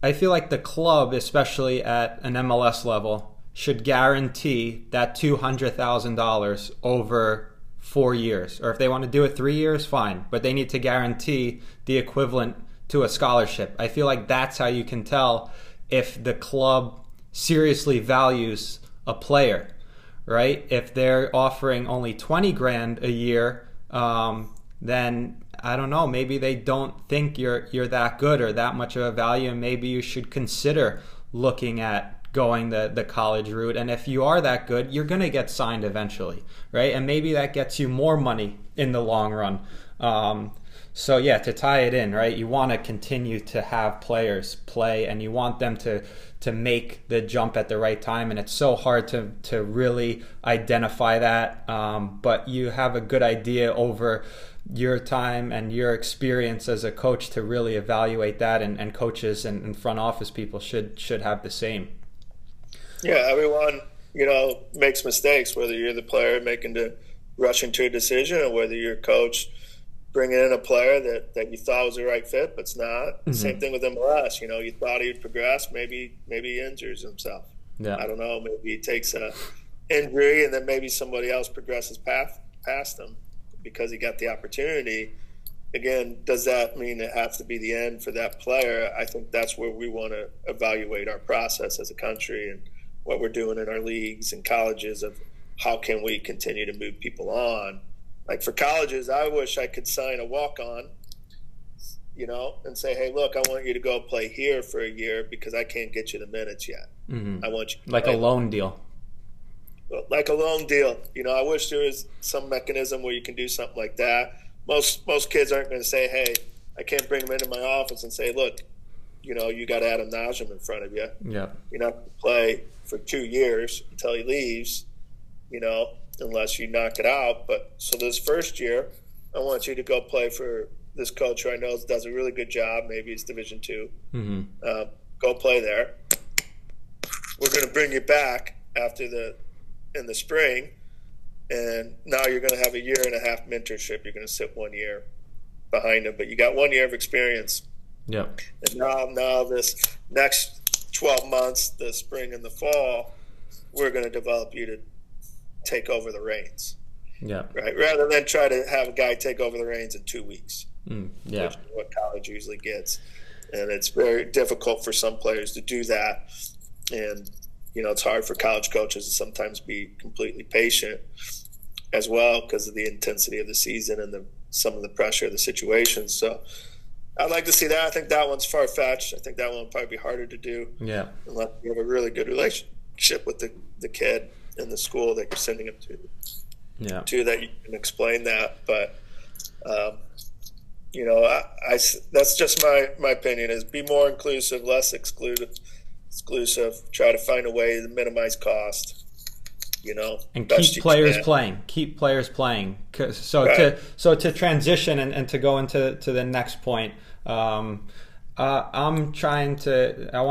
I feel like the club, especially at an MLS level, should guarantee that $200,000 over 4 years. Or if they want to do it 3 years, fine. But they need to guarantee the equivalent to a scholarship. I feel like that's how you can tell if the club seriously values a player, right? If they're offering only 20 grand a year, then I don't know, maybe they don't think you're that good or that much of a value, and maybe you should consider looking at going the college route. And if you are that good, you're going to get signed eventually, right? And maybe that gets you more money in the long run. So yeah, to tie it in, right, you want to continue to have players play, and you want them to make the jump at the right time, and it's so hard to really identify that, but you have a good idea over your time and your experience as a coach to really evaluate that, and coaches and front office people should have the same. Yeah, everyone, you know, makes mistakes, whether you're the player rushing to a decision or whether you're a coach bringing in a player that you thought was the right fit, but it's not. Mm-hmm. Same thing with MLS. You know, you thought he'd progress, maybe he injures himself. Yeah. I don't know, maybe he takes an injury and then maybe somebody else progresses past him because he got the opportunity. Again, does that mean it has to be the end for that player? I think that's where we want to evaluate our process as a country and what we're doing in our leagues and colleges of how can we continue to move people on. Like for colleges, I wish I could sign a walk-on, you know, and say, hey, look, I want you to go play here for a year because I can't get you the minutes yet. Mm-hmm. I want you to like play. A loan deal. Like a loan deal. You know, I wish there was some mechanism where you can do something like that. Most kids aren't going to say, hey, I can't bring them into my office and say, look, you know, you got Adam Najem in front of you. Yeah. You're not going to play for 2 years until he leaves, you know, unless you knock it out. But so this first year, I want you to go play for this coach who I know does a really good job. Maybe it's Division II. Mm-hmm. Go play there. We're going to bring you back in the spring, and now you're going to have a year and a half mentorship. You're going to sit 1 year behind him, but you got 1 year of experience. Yeah. And now this next 12 months, the spring and the fall, we're going to develop you to take over the reins. Yeah. Right. Rather than try to have a guy take over the reins in 2 weeks. Mm, yeah. Which is what college usually gets. And it's very difficult for some players to do that. And, you know, it's hard for college coaches to sometimes be completely patient as well because of the intensity of the season and some of the pressure of the situation. So I'd like to see that. I think that one's far-fetched. I think that one would probably be harder to do. Yeah. Unless you have a really good relationship with the kid in the school that you're sending them to. Yeah. To that you can explain that. But, you know, that's just my opinion is be more inclusive, less exclusive, try to find a way to minimize cost, you know. And keep players playing. So right. So to transition and to go into the next point, I want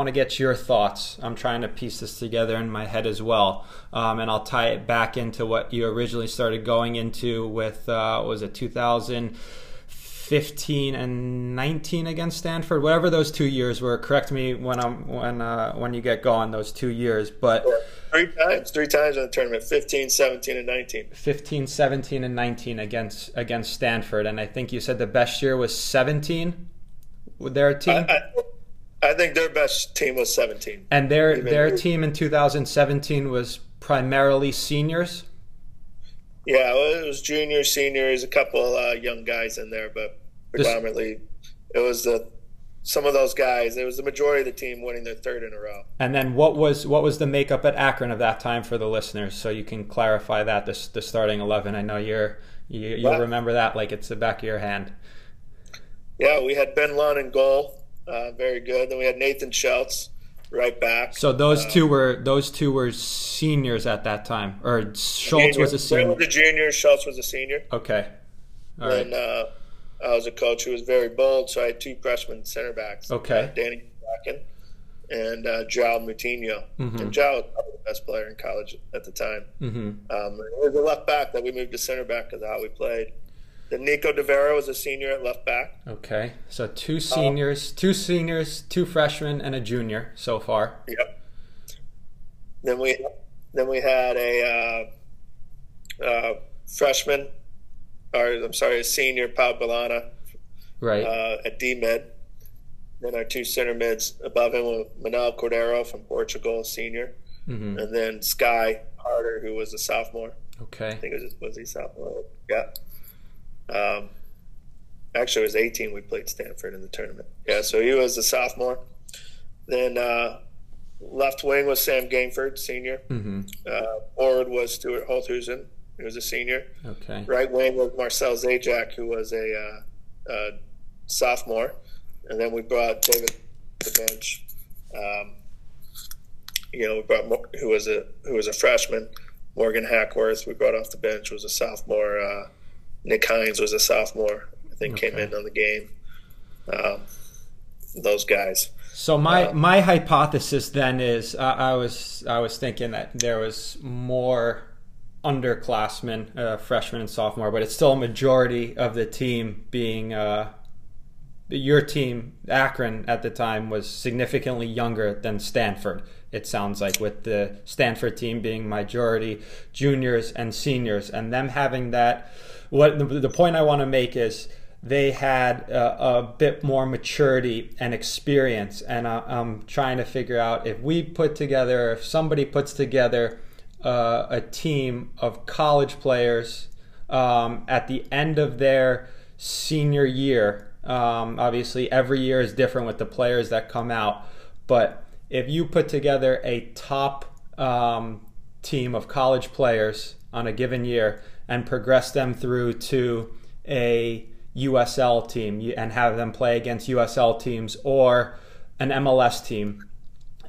to get your thoughts. I'm trying to piece this together in my head as well. And I'll tie it back into what you originally started going into with, 2015 and 19 against Stanford, whatever those 2 years were. Correct me when you get going, those 2 years. But three times in the tournament, 15, 17, and 19. 15, 17, and 19 against Stanford, and I think you said the best year was 17. Their team. I think their best team was 17. And their team in 2017 was primarily seniors. Yeah, well, it was juniors, seniors, a couple young guys in there, but predominantly it was some of those guys. It was the majority of the team winning their third in a row. And then what was the makeup at Akron of that time for the listeners, so you can clarify that, the starting 11. I know you'll remember that like it's the back of your hand. Yeah, we had Ben Lunt in goal, very good. Then we had Nathan Schultz right back. So those two were seniors at that time, or Schultz was a senior. Ben was a junior, Schultz was a senior. Okay, all right. And I was a coach who was very bold, so I had two freshman center backs. Okay, Danny Strachan and João Moutinho. Mm-hmm. And João was probably the best player in college at the time. Mm-hmm. It was a left back that we moved to center back because of how we played. Then Nico De Vera was a senior at left back. Okay, so two seniors, two freshmen, and a junior so far. Yep. Then we had a freshman, or a senior, Pau Balana, right, at D mid. Then our two center mids above him were Manuel Cordeiro from Portugal, senior, mm-hmm. and then Sky Harder, who was a sophomore. Okay, I think it was he sophomore? Yeah. Actually, it was 18. We played Stanford in the tournament. Yeah, so he was a sophomore. Then left wing was Sam Gainford, senior. Mm-hmm. Forward was Stuart Holthusen, who was a senior. Okay. Right wing was Marcel Zajac, who was a sophomore. And then we brought David to the bench. We brought who was a freshman, Morgan Hackworth. We brought off the bench, was a sophomore. Nick Hines was a sophomore, I think, okay. Came in on the game. Those guys. So my hypothesis then is I was thinking that there was more underclassmen, freshman and sophomore, but it's still a majority of the team being your team. Akron at the time was significantly younger than Stanford. It sounds like, with the Stanford team being majority juniors and seniors, and them having that. What the point I want to make is they had a bit more maturity and experience, and I'm trying to figure out if somebody puts together a team of college players at the end of their senior year. Obviously, every year is different with the players that come out, but if you put together a top team of college players on a given year and progress them through to a USL team and have them play against USL teams or an MLS team,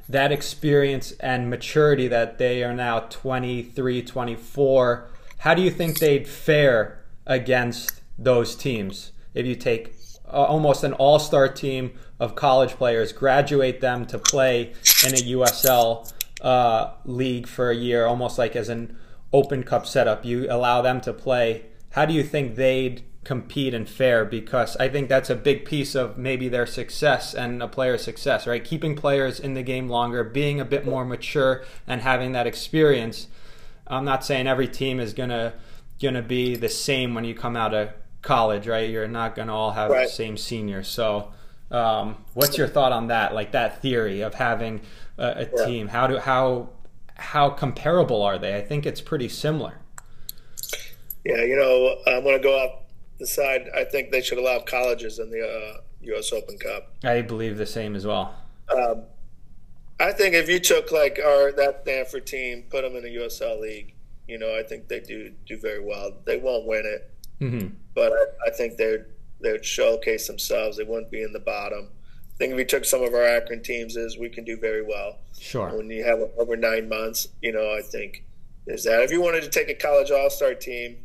that experience and maturity that they are now 23, 24, how do you think they'd fare against those teams? If you take almost an all-star team of college players, graduate them to play in a USL league for a year, almost like as an Open Cup setup, you allow them to play. How do you think they'd compete and fare? Because I think that's a big piece of maybe their success and a player's success, right? Keeping players in the game longer, being a bit more mature, and having that experience. I'm not saying every team is gonna be the same when you come out of college, right? You're not gonna all have right. The same senior. So, what's your thought on that? Like that theory of having a yeah. team? How comparable are they? I think it's pretty similar. Yeah, I'm going to go off the side. I think they should allow colleges in the U.S. Open Cup. I believe the same as well. I think if you took that Stanford team, put them in the USL League, I think they do very well. They won't win it, mm-hmm. but I think they'd showcase themselves. They wouldn't be in the bottom. I think if we took some of our Akron teams, we can do very well. Sure. When you have over 9 months, I think there's that. If you wanted to take a college all-star team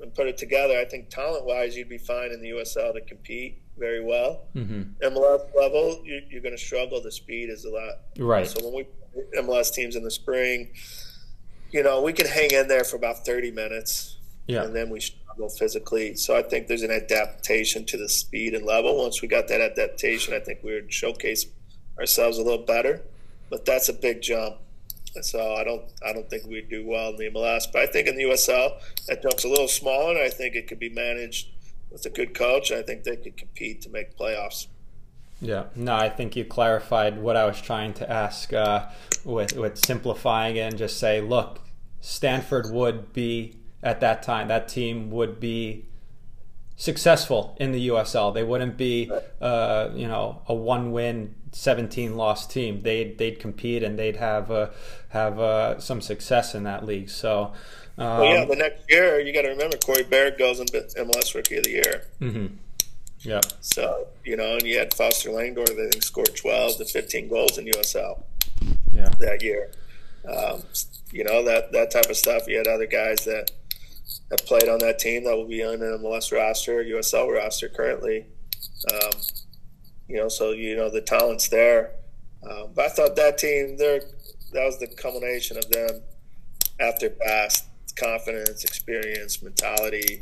and put it together, I think talent-wise you'd be fine in the USL to compete very well. Mm-hmm. MLS level, you're going to struggle. The speed is a lot. Right. So when we put MLS teams in the spring, we can hang in there for about 30 minutes. Yeah. And then we struggle physically. So I think there's an adaptation to the speed and level. Once we got that adaptation, I think we would showcase ourselves a little better. But that's a big jump. So I don't think we'd do well in the MLS. But I think in the USL, that jump's a little smaller, and I think it could be managed with a good coach. I think they could compete to make playoffs. Yeah. No, I think you clarified what I was trying to ask with simplifying it and just say, look, Stanford would be – at that time, that team would be successful in the USL. They wouldn't be, a one-win, 17-loss team. They'd compete and they'd have some success in that league. So, the next year you got to remember Corey Barrett goes in MLS Rookie of the Year. Mm-hmm. Yeah. So and you had Foster Langdor that scored 12 to 15 goals in USL. Yeah. That year, that type of stuff. You had other guys that. I played on that team that will be on an MLS roster, USL roster currently. The talent's there. But I thought that team, that was the culmination of them after past confidence, experience, mentality.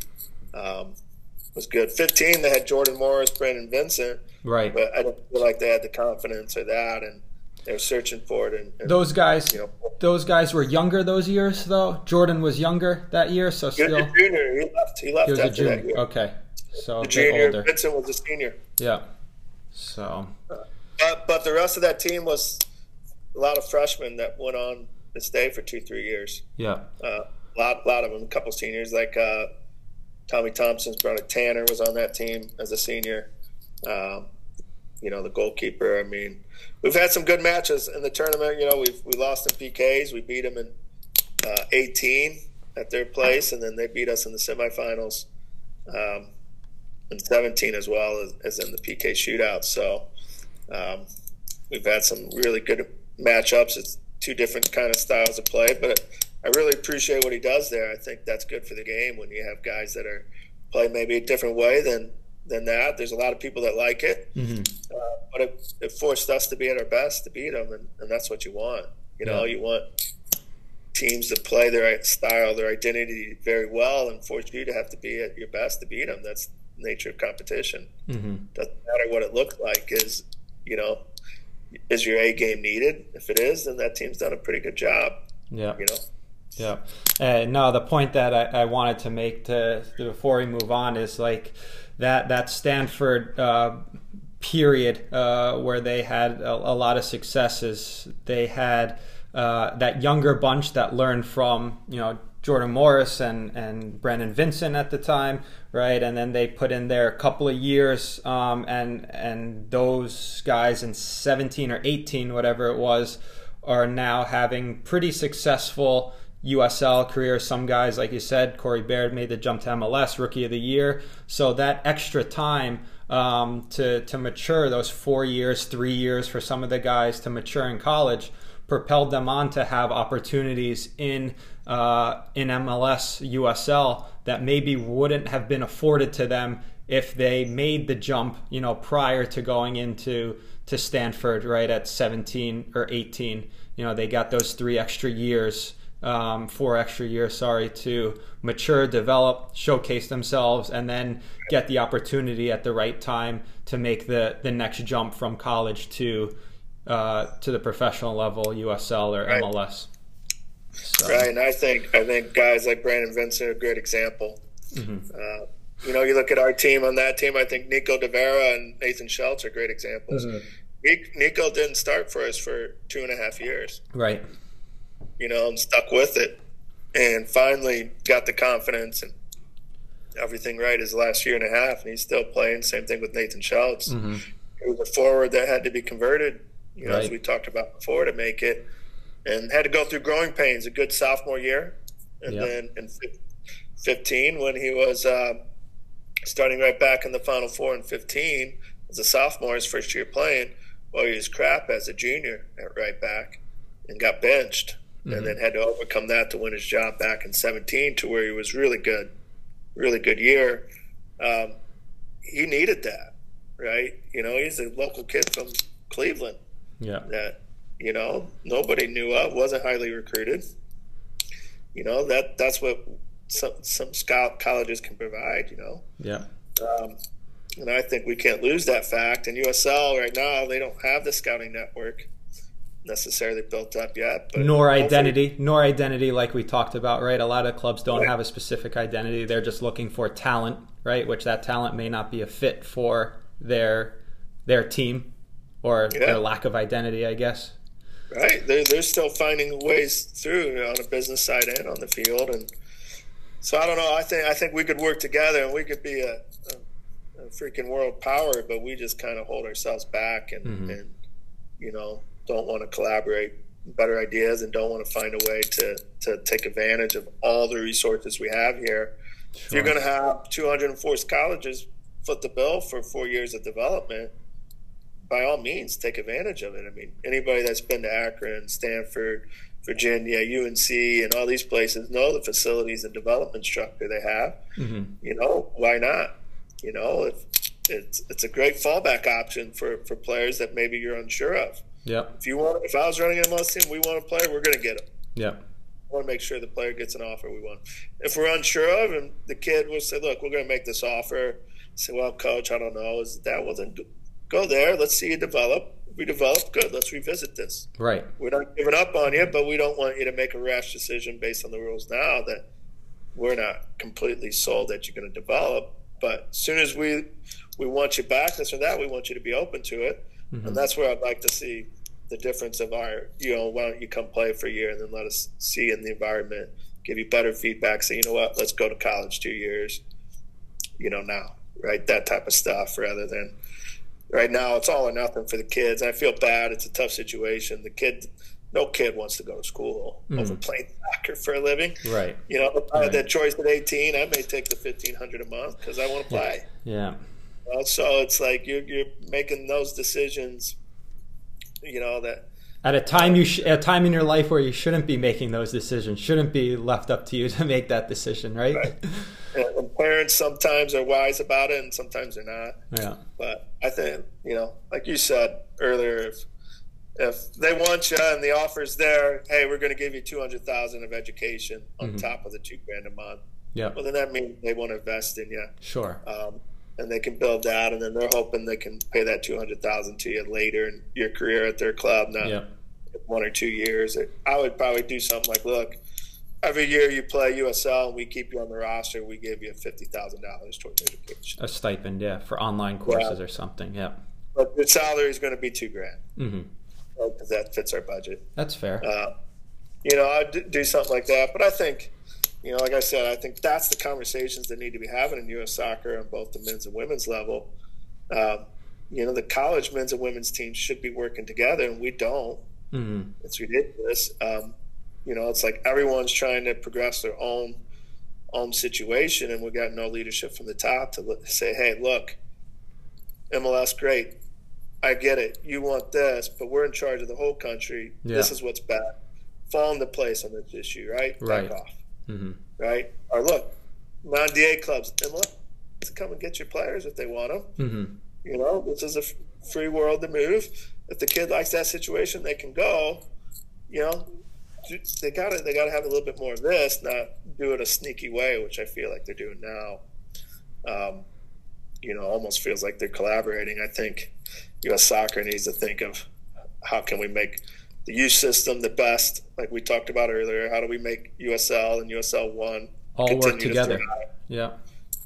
was good. 15, they had Jordan Morris, Brandon Vincent. Right. But I don't feel like they had the confidence or that, and they were searching for it. And those guys were younger those years, though. Jordan was younger that year, so still. He was a junior. He left after that year. Okay. So the junior, older. Vincent was a senior. Yeah. So. But the rest of that team was a lot of freshmen that went on to stay for 2-3 years. Yeah. A lot of them, a couple seniors, like Tommy Thompson's brother Tanner was on that team as a senior. You know, the goalkeeper. I mean, we've had some good matches in the tournament. You know, we lost in PKs. We beat them in 18 at their place, and then they beat us in the semifinals in 17 as well as in the PK shootout. So we've had some really good matchups. It's two different kind of styles of play, but I really appreciate what he does there. I think that's good for the game when you have guys that are play maybe a different way than that. There's a lot of people that like it, but it forced us to be at our best to beat them, and that's what you want. You know, you want teams to play their style, their identity very well, and force you to have to be at your best to beat them. That's the nature of competition. Doesn't matter what it looked like. Is your A game needed? If it is, then that team's done a pretty good job. Yeah. You know. Yeah. And no, the point that I wanted to make before we move on is like that Stanford period where they had a lot of successes. They had that younger bunch that learned from, you know, Jordan Morris and Brandon Vincent at the time, right? And then they put in there a couple of years, and those guys in 17 or 18, whatever it was, are now having pretty successful USL careers. Some guys, like you said, Corey Baird made the jump to MLS, Rookie of the Year. So that extra time to mature, those 4 years, 3 years for some of the guys to mature in college, propelled them on to have opportunities in MLS, USL that maybe wouldn't have been afforded to them if they made the jump, you know, prior to going into Stanford, right, at 17 or 18. You know, they got those 4 extra years, to mature, develop, showcase themselves, and then get the opportunity at the right time to make the next jump from college to the professional level, USL or MLS. So. Right, and I think guys like Brandon Vincent are a great example. You know, you look at our team, on that team, I think Nico De Vera and Nathan Schultz are great examples. Nico didn't start for us for 2.5 years. Right. You know, and stuck with it and finally got the confidence and everything right his last 1.5 years, and he's still playing. Same thing with Nathan Schultz. It was a forward that had to be converted, you know, as we talked about before, to make it, and had to go through growing pains, a good sophomore year. And then in 15, when he was starting right back in the Final Four in 15, as a sophomore, his first year playing, well, he was crap as a junior at right back and got benched, and then had to overcome that to win his job back in 17, to where he was really good year. He needed that, right? You know, he's a local kid from Cleveland that, you know, nobody knew of, wasn't highly recruited. You know, that's what some scout colleges can provide, you know. And I think we can't lose that fact. And USL right now, they don't have the scouting network necessarily built up yet. But nor identity like we talked about, right? A lot of clubs don't have a specific identity. They're just looking for talent, right? Which that talent may not be a fit for their team or their lack of identity, I guess. Right. They're still finding ways through on a business side and on the field. And so I don't know. I think we could work together and we could be a freaking world power, but we just kind of hold ourselves back and you know, don't want to collaborate better ideas and don't want to find a way to take advantage of all the resources we have here. Sure. If you're going to have 204 colleges foot the bill for 4 years of development, by all means, take advantage of it. I mean, anybody that's been to Akron, Stanford, Virginia, UNC, and all these places know the facilities and development structure they have. You know, why not? You know, it's a great fallback option for players that maybe you're unsure of. If I was running an MLS team, we want to play, we're going to get them. want to make sure the player gets an offer we want. If we're unsure of him, the kid will say, look, we're going to make this offer. Say, well, coach, I don't know. Is that well, then go there. Let's see you develop. If we develop, good. Let's revisit this. Right. We're not giving up on you, but we don't want you to make a rash decision based on the rules now that we're not completely sold that you're going to develop. But as soon as we want you back, this or that, we want you to be open to it. Mm-hmm. And that's where I'd like to see the difference of our, you know, why don't you come play for a year and then let us see in the environment, give you better feedback, say, you know what, let's go to college 2 years, you know, now, right? That type of stuff rather than right now it's all or nothing for the kids. I feel bad. It's a tough situation. No kid wants to go to school over playing soccer for a living. Right. You know, I had that choice at 18. I may take the $1,500 a month because I want to play. Yeah. You know, so it's like you're making those decisions, you know, that at a time a time in your life where you shouldn't be making those decisions, shouldn't be left up to you to make that decision, right? And parents sometimes are wise about it and sometimes they're not. Yeah. But I think, you know, like you said earlier, if they want you and the offer's there, hey, we're going to give you $200,000 of education on top of the $2,000 a month. Yeah. Well, then that means they want to invest in you. Sure. And they can build that, and then they're hoping they can pay that $200,000 to you later in your career at their club, not 1 or 2 years. I would probably do something like, look, every year you play USL and we keep you on the roster, we give you $50,000 towards education. A stipend, yeah, for online courses or something, yeah. But the salary is going to be $2,000 because that fits our budget. That's fair. You know, I'd do something like that, but I think – you know, like I said, I think that's the conversations that need to be having in U.S. soccer on both the men's and women's level. You know, the college men's and women's teams should be working together, and we don't. Mm-hmm. It's ridiculous. You know, it's like everyone's trying to progress their own situation, and we've got no leadership from the top to say, hey, look, MLS, great. I get it. You want this, but we're in charge of the whole country. Yeah. This is what's bad. Fall into place on this issue, right? Right. Back off. Mm-hmm. Right? Or look, non-DA clubs, and look, come and get your players if they want them. Mm-hmm. You know, this is a free world to move. If the kid likes that situation, they can go. You know, they gotta have a little bit more of this, not do it a sneaky way, which I feel like they're doing now. You know, almost feels like they're collaborating. I think U.S. Soccer needs to think of how can we make the youth system the best, like we talked about earlier. How do we make USL and USL 1 all work together? Yeah.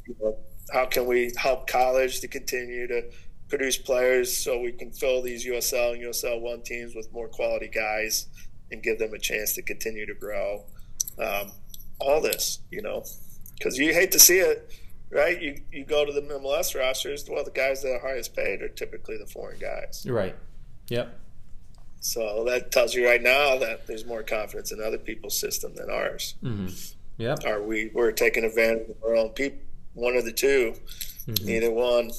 You know, how can we help college to continue to produce players so we can fill these USL and USL 1 teams with more quality guys and give them a chance to continue to grow? All this, you know, because you hate to see it, right? You go to the MLS rosters, well, the guys that are highest paid are typically the foreign guys. Right. Yep. So that tells you right now that there's more confidence in other people's system than ours. Mm-hmm. Yeah. Are we're taking advantage of our own people? One of the two. Mm-hmm. Neither one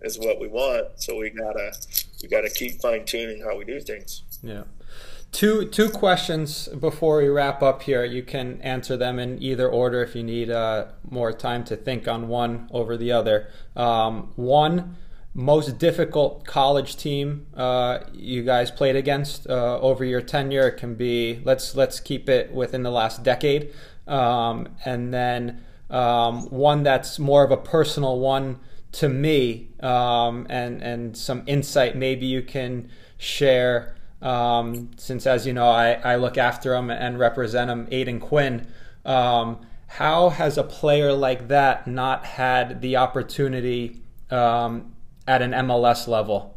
is what we want. So we gotta keep fine tuning how we do things. Yeah. Two questions before we wrap up here. You can answer them in either order if you need more time to think on one over the other. One. Most difficult college team you guys played against over your tenure? It can be, let's keep it within the last decade, and then one that's more of a personal one to me, and some insight maybe you can share, since, as you know, I look after him and represent him, Aiden Quinn. How has a player like that not had the opportunity at an MLS level,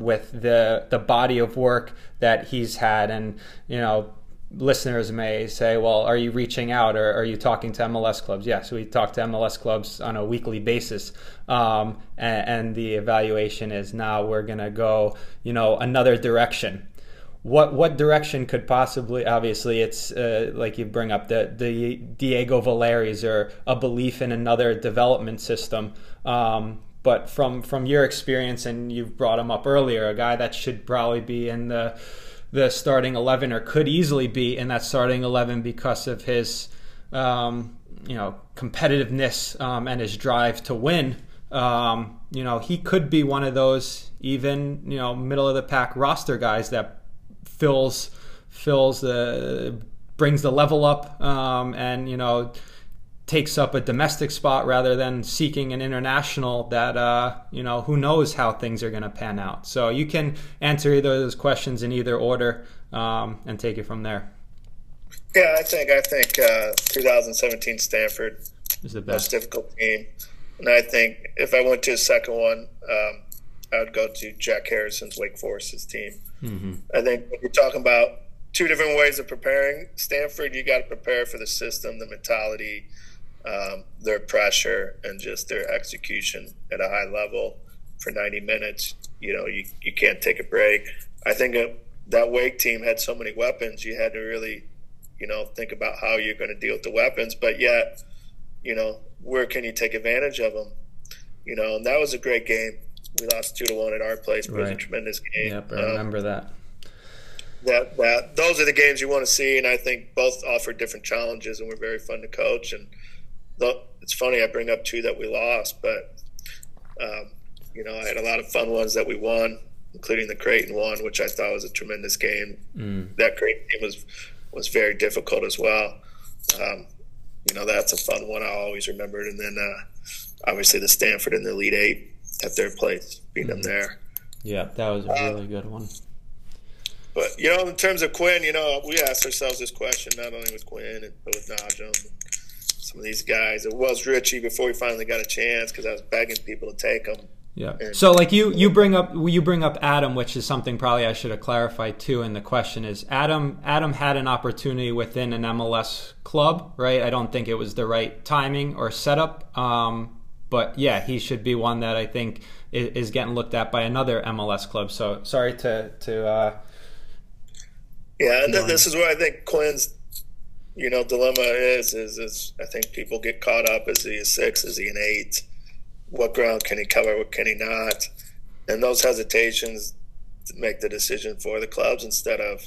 with the body of work that he's had? And, you know, listeners may say, well, are you reaching out, or are you talking to MLS clubs? Yes, we talk to MLS clubs on a weekly basis, and the evaluation is now we're going to go, you know, another direction. What direction could possibly, obviously it's like you bring up the Diego Valeris, or a belief in another development system, but from your experience, and you've brought him up earlier, a guy that should probably be in the starting 11, or could easily be in that starting 11 because of his you know, competitiveness and his drive to win. You know, he could be one of those, even, you know, middle of the pack roster guys that fills the brings the level up and, you know, takes up a domestic spot rather than seeking an international that, you know, who knows how things are going to pan out. So you can answer either of those questions in either order and take it from there. Yeah, I think 2017 Stanford is the best. Most difficult team. And I think if I went to a second one, I would go to Jack Harrison's Wake Forest's team. Mm-hmm. I think when you're talking about two different ways of preparing Stanford, you got to prepare for the system, the mentality, their pressure, and just their execution at a high level for 90 minutes. You know, you can't take a break. I think that Wake team had so many weapons, you had to really, you know, think about how you're going to deal with the weapons. But yet, you know, where can you take advantage of them? You know, and that was a great game. We lost 2-1 at our place, but right. It was a tremendous game. Yep, I remember that. Those are the games you want to see, and I think both offer different challenges and were very fun to coach. And it's funny, I bring up two that we lost, but, you know, I had a lot of fun ones that we won, including the Creighton one, which I thought was a tremendous game. Mm. That Creighton game was very difficult as well. You know, that's a fun one I always remembered. And then, obviously, the Stanford in the Elite Eight at their place, beat them there. Yeah, that was a really good one. But, you know, in terms of Quinn, you know, we asked ourselves this question, not only with Quinn, but with Najem and some of these guys. It was Richie before we finally got a chance because I was begging people to take him. Yeah. And so, like, you bring up Adam, which is something probably I should have clarified, too. And the question is, Adam had an opportunity within an MLS club, right? I don't think it was the right timing or setup. But, yeah, he should be one that I think is getting looked at by another MLS club. So, sorry to yeah, and this is where I think Quinn's, you know, dilemma is I think people get caught up. Is he a 6? Is he an 8? What ground can he cover? What can he not? And those hesitations make the decision for the clubs instead of,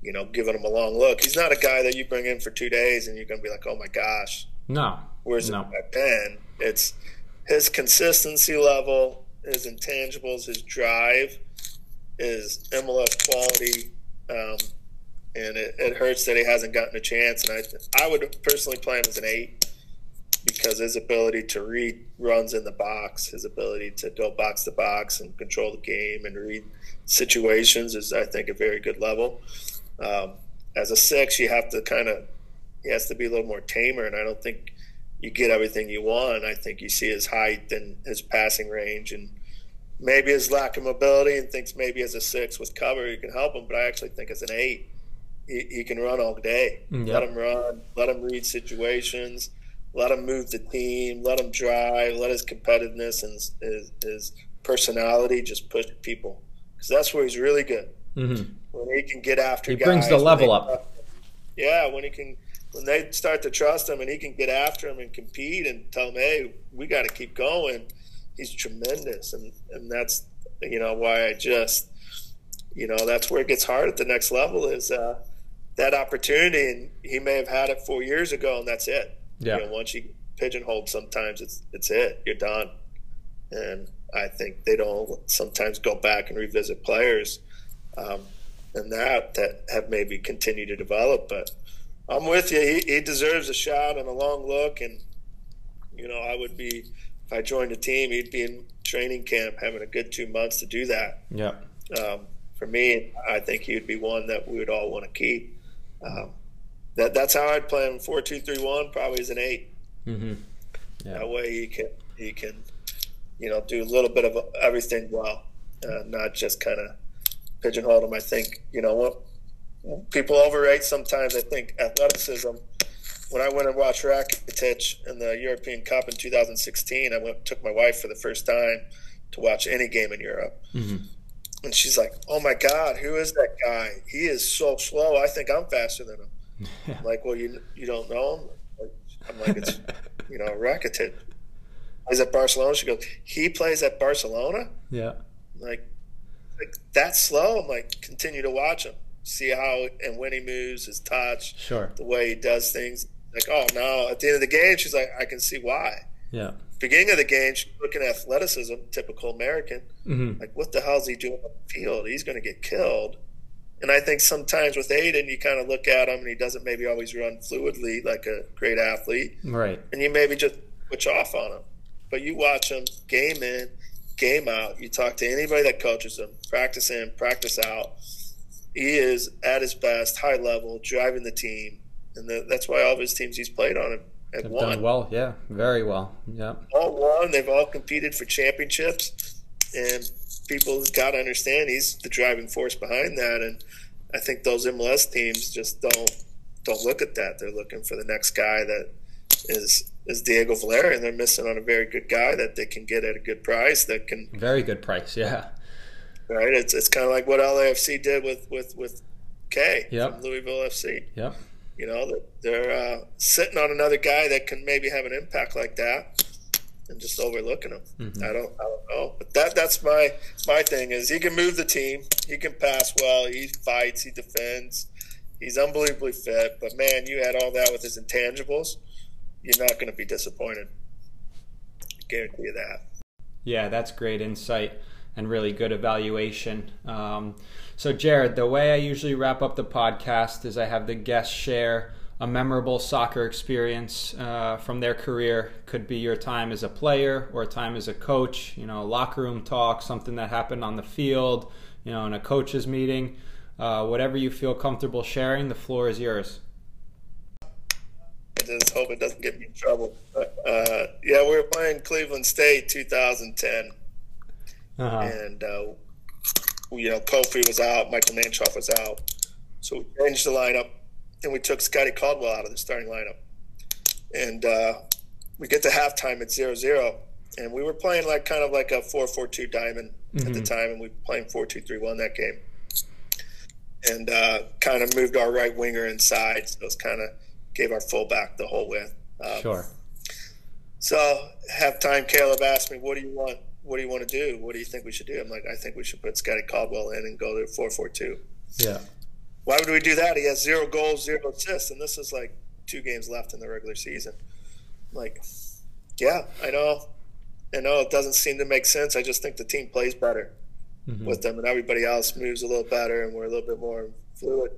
you know, giving him a long look. He's not a guy that you bring in for 2 days and you're going to be like, oh, my gosh. No. Where's my pen? It's his consistency level, his intangibles, his drive, his MLS quality. And it hurts that he hasn't gotten a chance. And I would personally play him as an 8 because his ability to read runs in the box, his ability to go box to box and control the game and read situations is, I think, a very good level. As a 6, you have to he has to be a little more tamer. And I don't think you get everything you want. I think you see his height and his passing range and maybe his lack of mobility, and thinks maybe as a 6 with cover you can help him, but I actually think as an 8 he can run all day. Yep. Let him run, let him read situations, let him move the team, let him drive, let his competitiveness and his personality just push people, because that's where he's really good. Mm-hmm. When he can get after guys. He brings the level up. Yeah, when they start to trust him and he can get after him and compete and tell them, hey, we got to keep going. He's tremendous, and that's, you know, why I just, you know, that's where it gets hard at the next level is that opportunity, and he may have had it 4 years ago, and that's it. Yeah. You know, once you pigeonhole, sometimes it's it. You're done. And I think they don't sometimes go back and revisit players and that have maybe continued to develop. But I'm with you. He deserves a shot and a long look, and, you know, I would be – if I joined a team, he'd be in training camp having a good 2 months to do that. Yeah. For me, I think he would be one that we would all want to keep. That's how I'd play him, 4-2-3-1, probably as an 8. Mm-hmm. Yeah. That way he can, you know, do a little bit of everything well, not just kind of pigeonhole him. I think, you know, what people overrate sometimes, I think, athleticism. When I went and watched Rakitic in the European Cup in 2016, took my wife for the first time to watch any game in Europe. Mm-hmm. And she's like, oh, my God, who is that guy? He is so slow. I think I'm faster than him. Yeah. I'm like, well, you don't know him? I'm like, it's, you know, Rakitic. He's at Barcelona. She goes, he plays at Barcelona? Yeah. Like that's slow? I'm like, continue to watch him. See how and when he moves, his touch, sure, the way he does things. Like, oh, no, at the end of the game, she's like, I can see why. Yeah. Beginning of the game, she's looking at athleticism, typical American. Mm-hmm. Like, what the hell is he doing on the field? He's going to get killed. And I think sometimes with Aiden, you kind of look at him and he doesn't maybe always run fluidly like a great athlete. Right. And you maybe just switch off on him. But you watch him game in, game out. You talk to anybody that coaches him, practice in, practice out. He is at his best, high level, driving the team. And that's why all of his teams he's played on have won. Done well, yeah, very well. Yeah. All won. They've all competed for championships. And people have got to understand he's the driving force behind that. And I think those MLS teams just don't look at that. They're looking for the next guy that is Diego Valera, and they're missing on a very good guy that they can get at a good price. That can very good price, yeah. Right, it's kind of like what LAFC did with Kay from Louisville FC. Yep. You know, they're sitting on another guy that can maybe have an impact like that, and just overlooking him. Mm-hmm. I don't know, but that's my thing is he can move the team, he can pass well, he fights, he defends, he's unbelievably fit. But man, you add all that with his intangibles, you're not going to be disappointed. I guarantee you that. Yeah, that's great insight and really good evaluation. So Jared, the way I usually wrap up the podcast is I have the guests share a memorable soccer experience from their career. Could be your time as a player or a time as a coach, you know, locker room talk, something that happened on the field, you know, in a coach's meeting, whatever you feel comfortable sharing, the floor is yours. I just hope it doesn't get me in trouble. Yeah, we were playing Cleveland State 2010. Uh-huh. And, you know, Kofi was out, Michael Nanchoff was out. So we changed the lineup, and we took Scotty Caldwell out of the starting lineup. And we get to halftime at 0-0, and we were playing like kind of like a 4-4-2 diamond at the time, and we were playing 4-2-3-1 that game. And kind of moved our right winger inside, so it kind of gave our fullback the whole width. Sure. So halftime, Caleb asked me, what do you want? What do you want to do? What do you think we should do? I'm like, I think we should put Scotty Caldwell in and go to 4-4-2. Yeah. Why would we do that? He has 0 goals, 0 assists, and this is like 2 games left in the regular season. I'm like, yeah, I know it doesn't seem to make sense. I just think the team plays better with them, and everybody else moves a little better, and we're a little bit more fluid.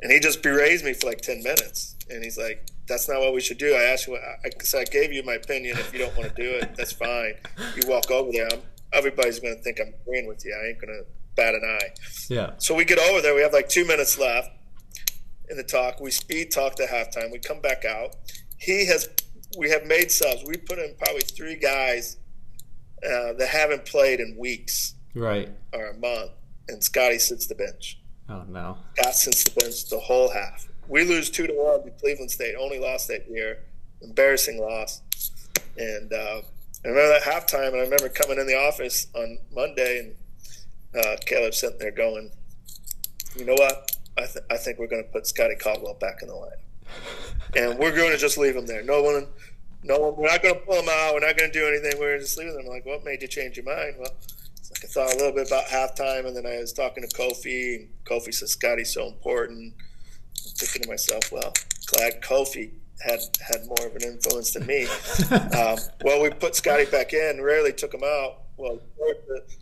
And he just berates me for like 10 minutes, and he's like, that's not what we should do. I asked you, I gave you my opinion. If you don't want to do it, that's fine. You walk over there, everybody's going to think I'm agreeing with you. I ain't going to bat an eye. Yeah. So we get over there. We have like 2 minutes left in the talk. We speed talk to halftime. We come back out. We have made subs. We put in probably 3 guys that haven't played in weeks, right, or a month, and Scotty sits the bench. Oh, no. Scott sits the bench the whole half. We lose 2-1 to Cleveland State. Only lost that year. Embarrassing loss. And I remember that halftime, and I remember coming in the office on Monday, and Caleb sitting there going, you know what? I think we're going to put Scotty Caldwell back in the lineup. And we're going to just leave him there. No one. We're not going to pull him out. We're not going to do anything. We're going to just leave him. I'm like, what made you change your mind? Well, I thought a little bit about halftime, and then I was talking to Kofi. And Kofi says, Scotty's so important. Thinking to myself, well, glad Kofi had more of an influence than me. Well, we put Scotty back in, rarely took him out. Well,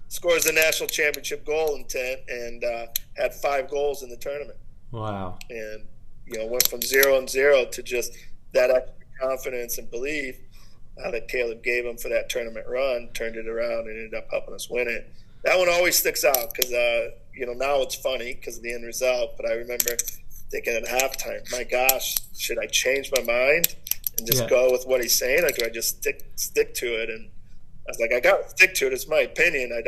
scores the national championship goal in 10 and had 5 goals in the tournament. Wow. And, you know, went from 0-0 to just that extra confidence and belief that Caleb gave him for that tournament run, turned it around and ended up helping us win it. That one always sticks out because, you know, now it's funny because of the end result, but I remember – thinking at halftime, my gosh, should I change my mind and just go with what he's saying, or do I just stick to it? And I was like, I got to stick to it. It's my opinion. I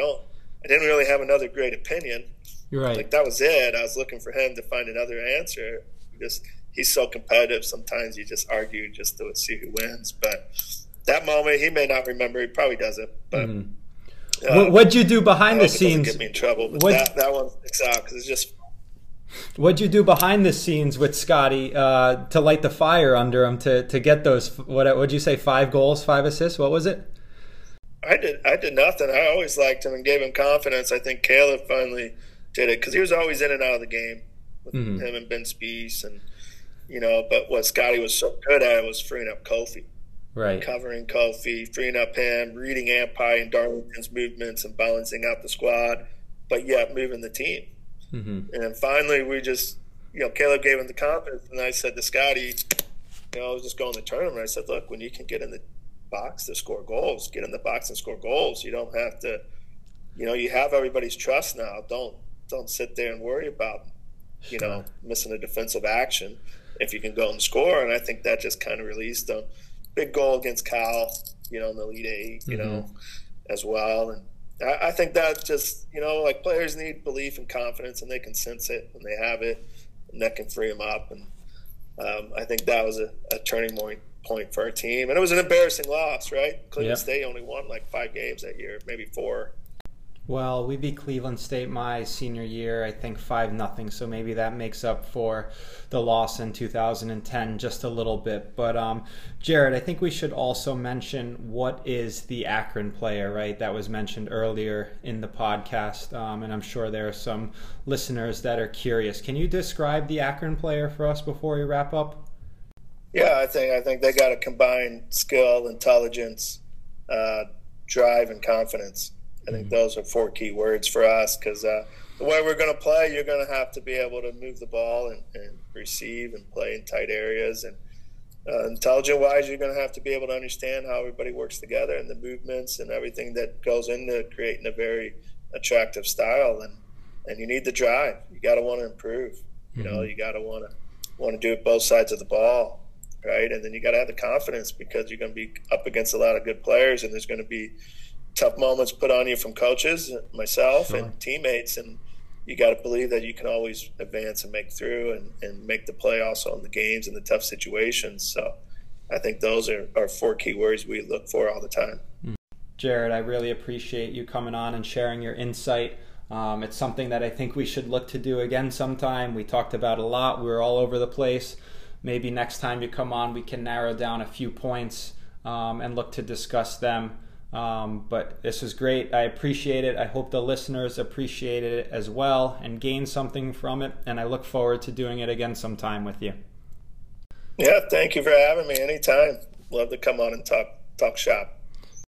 didn't really have another great opinion. You're right. Like that was it. I was looking for him to find another answer. He's so competitive. Sometimes you just argue just to see who wins. But that moment, he may not remember. He probably doesn't. But what'd you do behind the scenes? Get me in trouble. But that one sticks out because it's just. What'd you do behind the scenes with Scotty to light the fire under him to get those? What'd you say? 5 goals, 5 assists. What was it? I did nothing. I always liked him and gave him confidence. I think Caleb finally did it because he was always in and out of the game with him and Ben Spies, and you know. But what Scotty was so good at was freeing up Kofi, right? Covering Kofi, freeing up him, reading Ampi and Darlington's movements, and balancing out the squad, but yet moving the team. Mm-hmm. And then finally, we just, you know, Caleb gave him the confidence, and I said to Scotty, you know, I was just going to the tournament. I said, look, when you can get in the box to score goals, get in the box and score goals. You don't have to, you know, you have everybody's trust now. Don't sit there and worry about, you know, missing a defensive action if you can go and score. And I think that just kind of released them. Big goal against Cal, you know, in the Elite Eight, you mm-hmm. know, as well. And I think that just, you know, like players need belief and confidence, and they can sense it when they have it, and that can free them up. And I think that was a turning point for our team. And it was an embarrassing loss, right? Cleveland State only won like 5 games that year, maybe 4. Well, we beat Cleveland State my senior year, I think 5-0, so maybe that makes up for the loss in 2010 just a little bit. But Jared, I think we should also mention what is the Akron player, right? That was mentioned earlier in the podcast, and I'm sure there are some listeners that are curious. Can you describe the Akron player for us before we wrap up? Yeah, I think they got to combine skill, intelligence, drive, and confidence. I think those are 4 key words for us, because the way we're going to play, you're going to have to be able to move the ball and receive and play in tight areas. And intelligent-wise, you're going to have to be able to understand how everybody works together and the movements and everything that goes into creating a very attractive style. And you need the drive. You got to want to improve. You know, you got to want to do it both sides of the ball, right? And then you got to have the confidence, because you're going to be up against a lot of good players, and there's going to be tough moments put on you from coaches, myself, and teammates, and you got to believe that you can always advance and make through and make the play also in the games and the tough situations. So I think those are 4 key words we look for all the time. Jared, I really appreciate you coming on and sharing your insight. It's something that I think we should look to do again sometime. We talked about a lot. We were all over the place. Maybe next time you come on, we can narrow down a few points and look to discuss them. But this was great. I appreciate it. I hope the listeners appreciated it as well and gained something from it. And I look forward to doing it again sometime with you. Yeah, thank you for having me. Anytime. Love to come on and talk shop.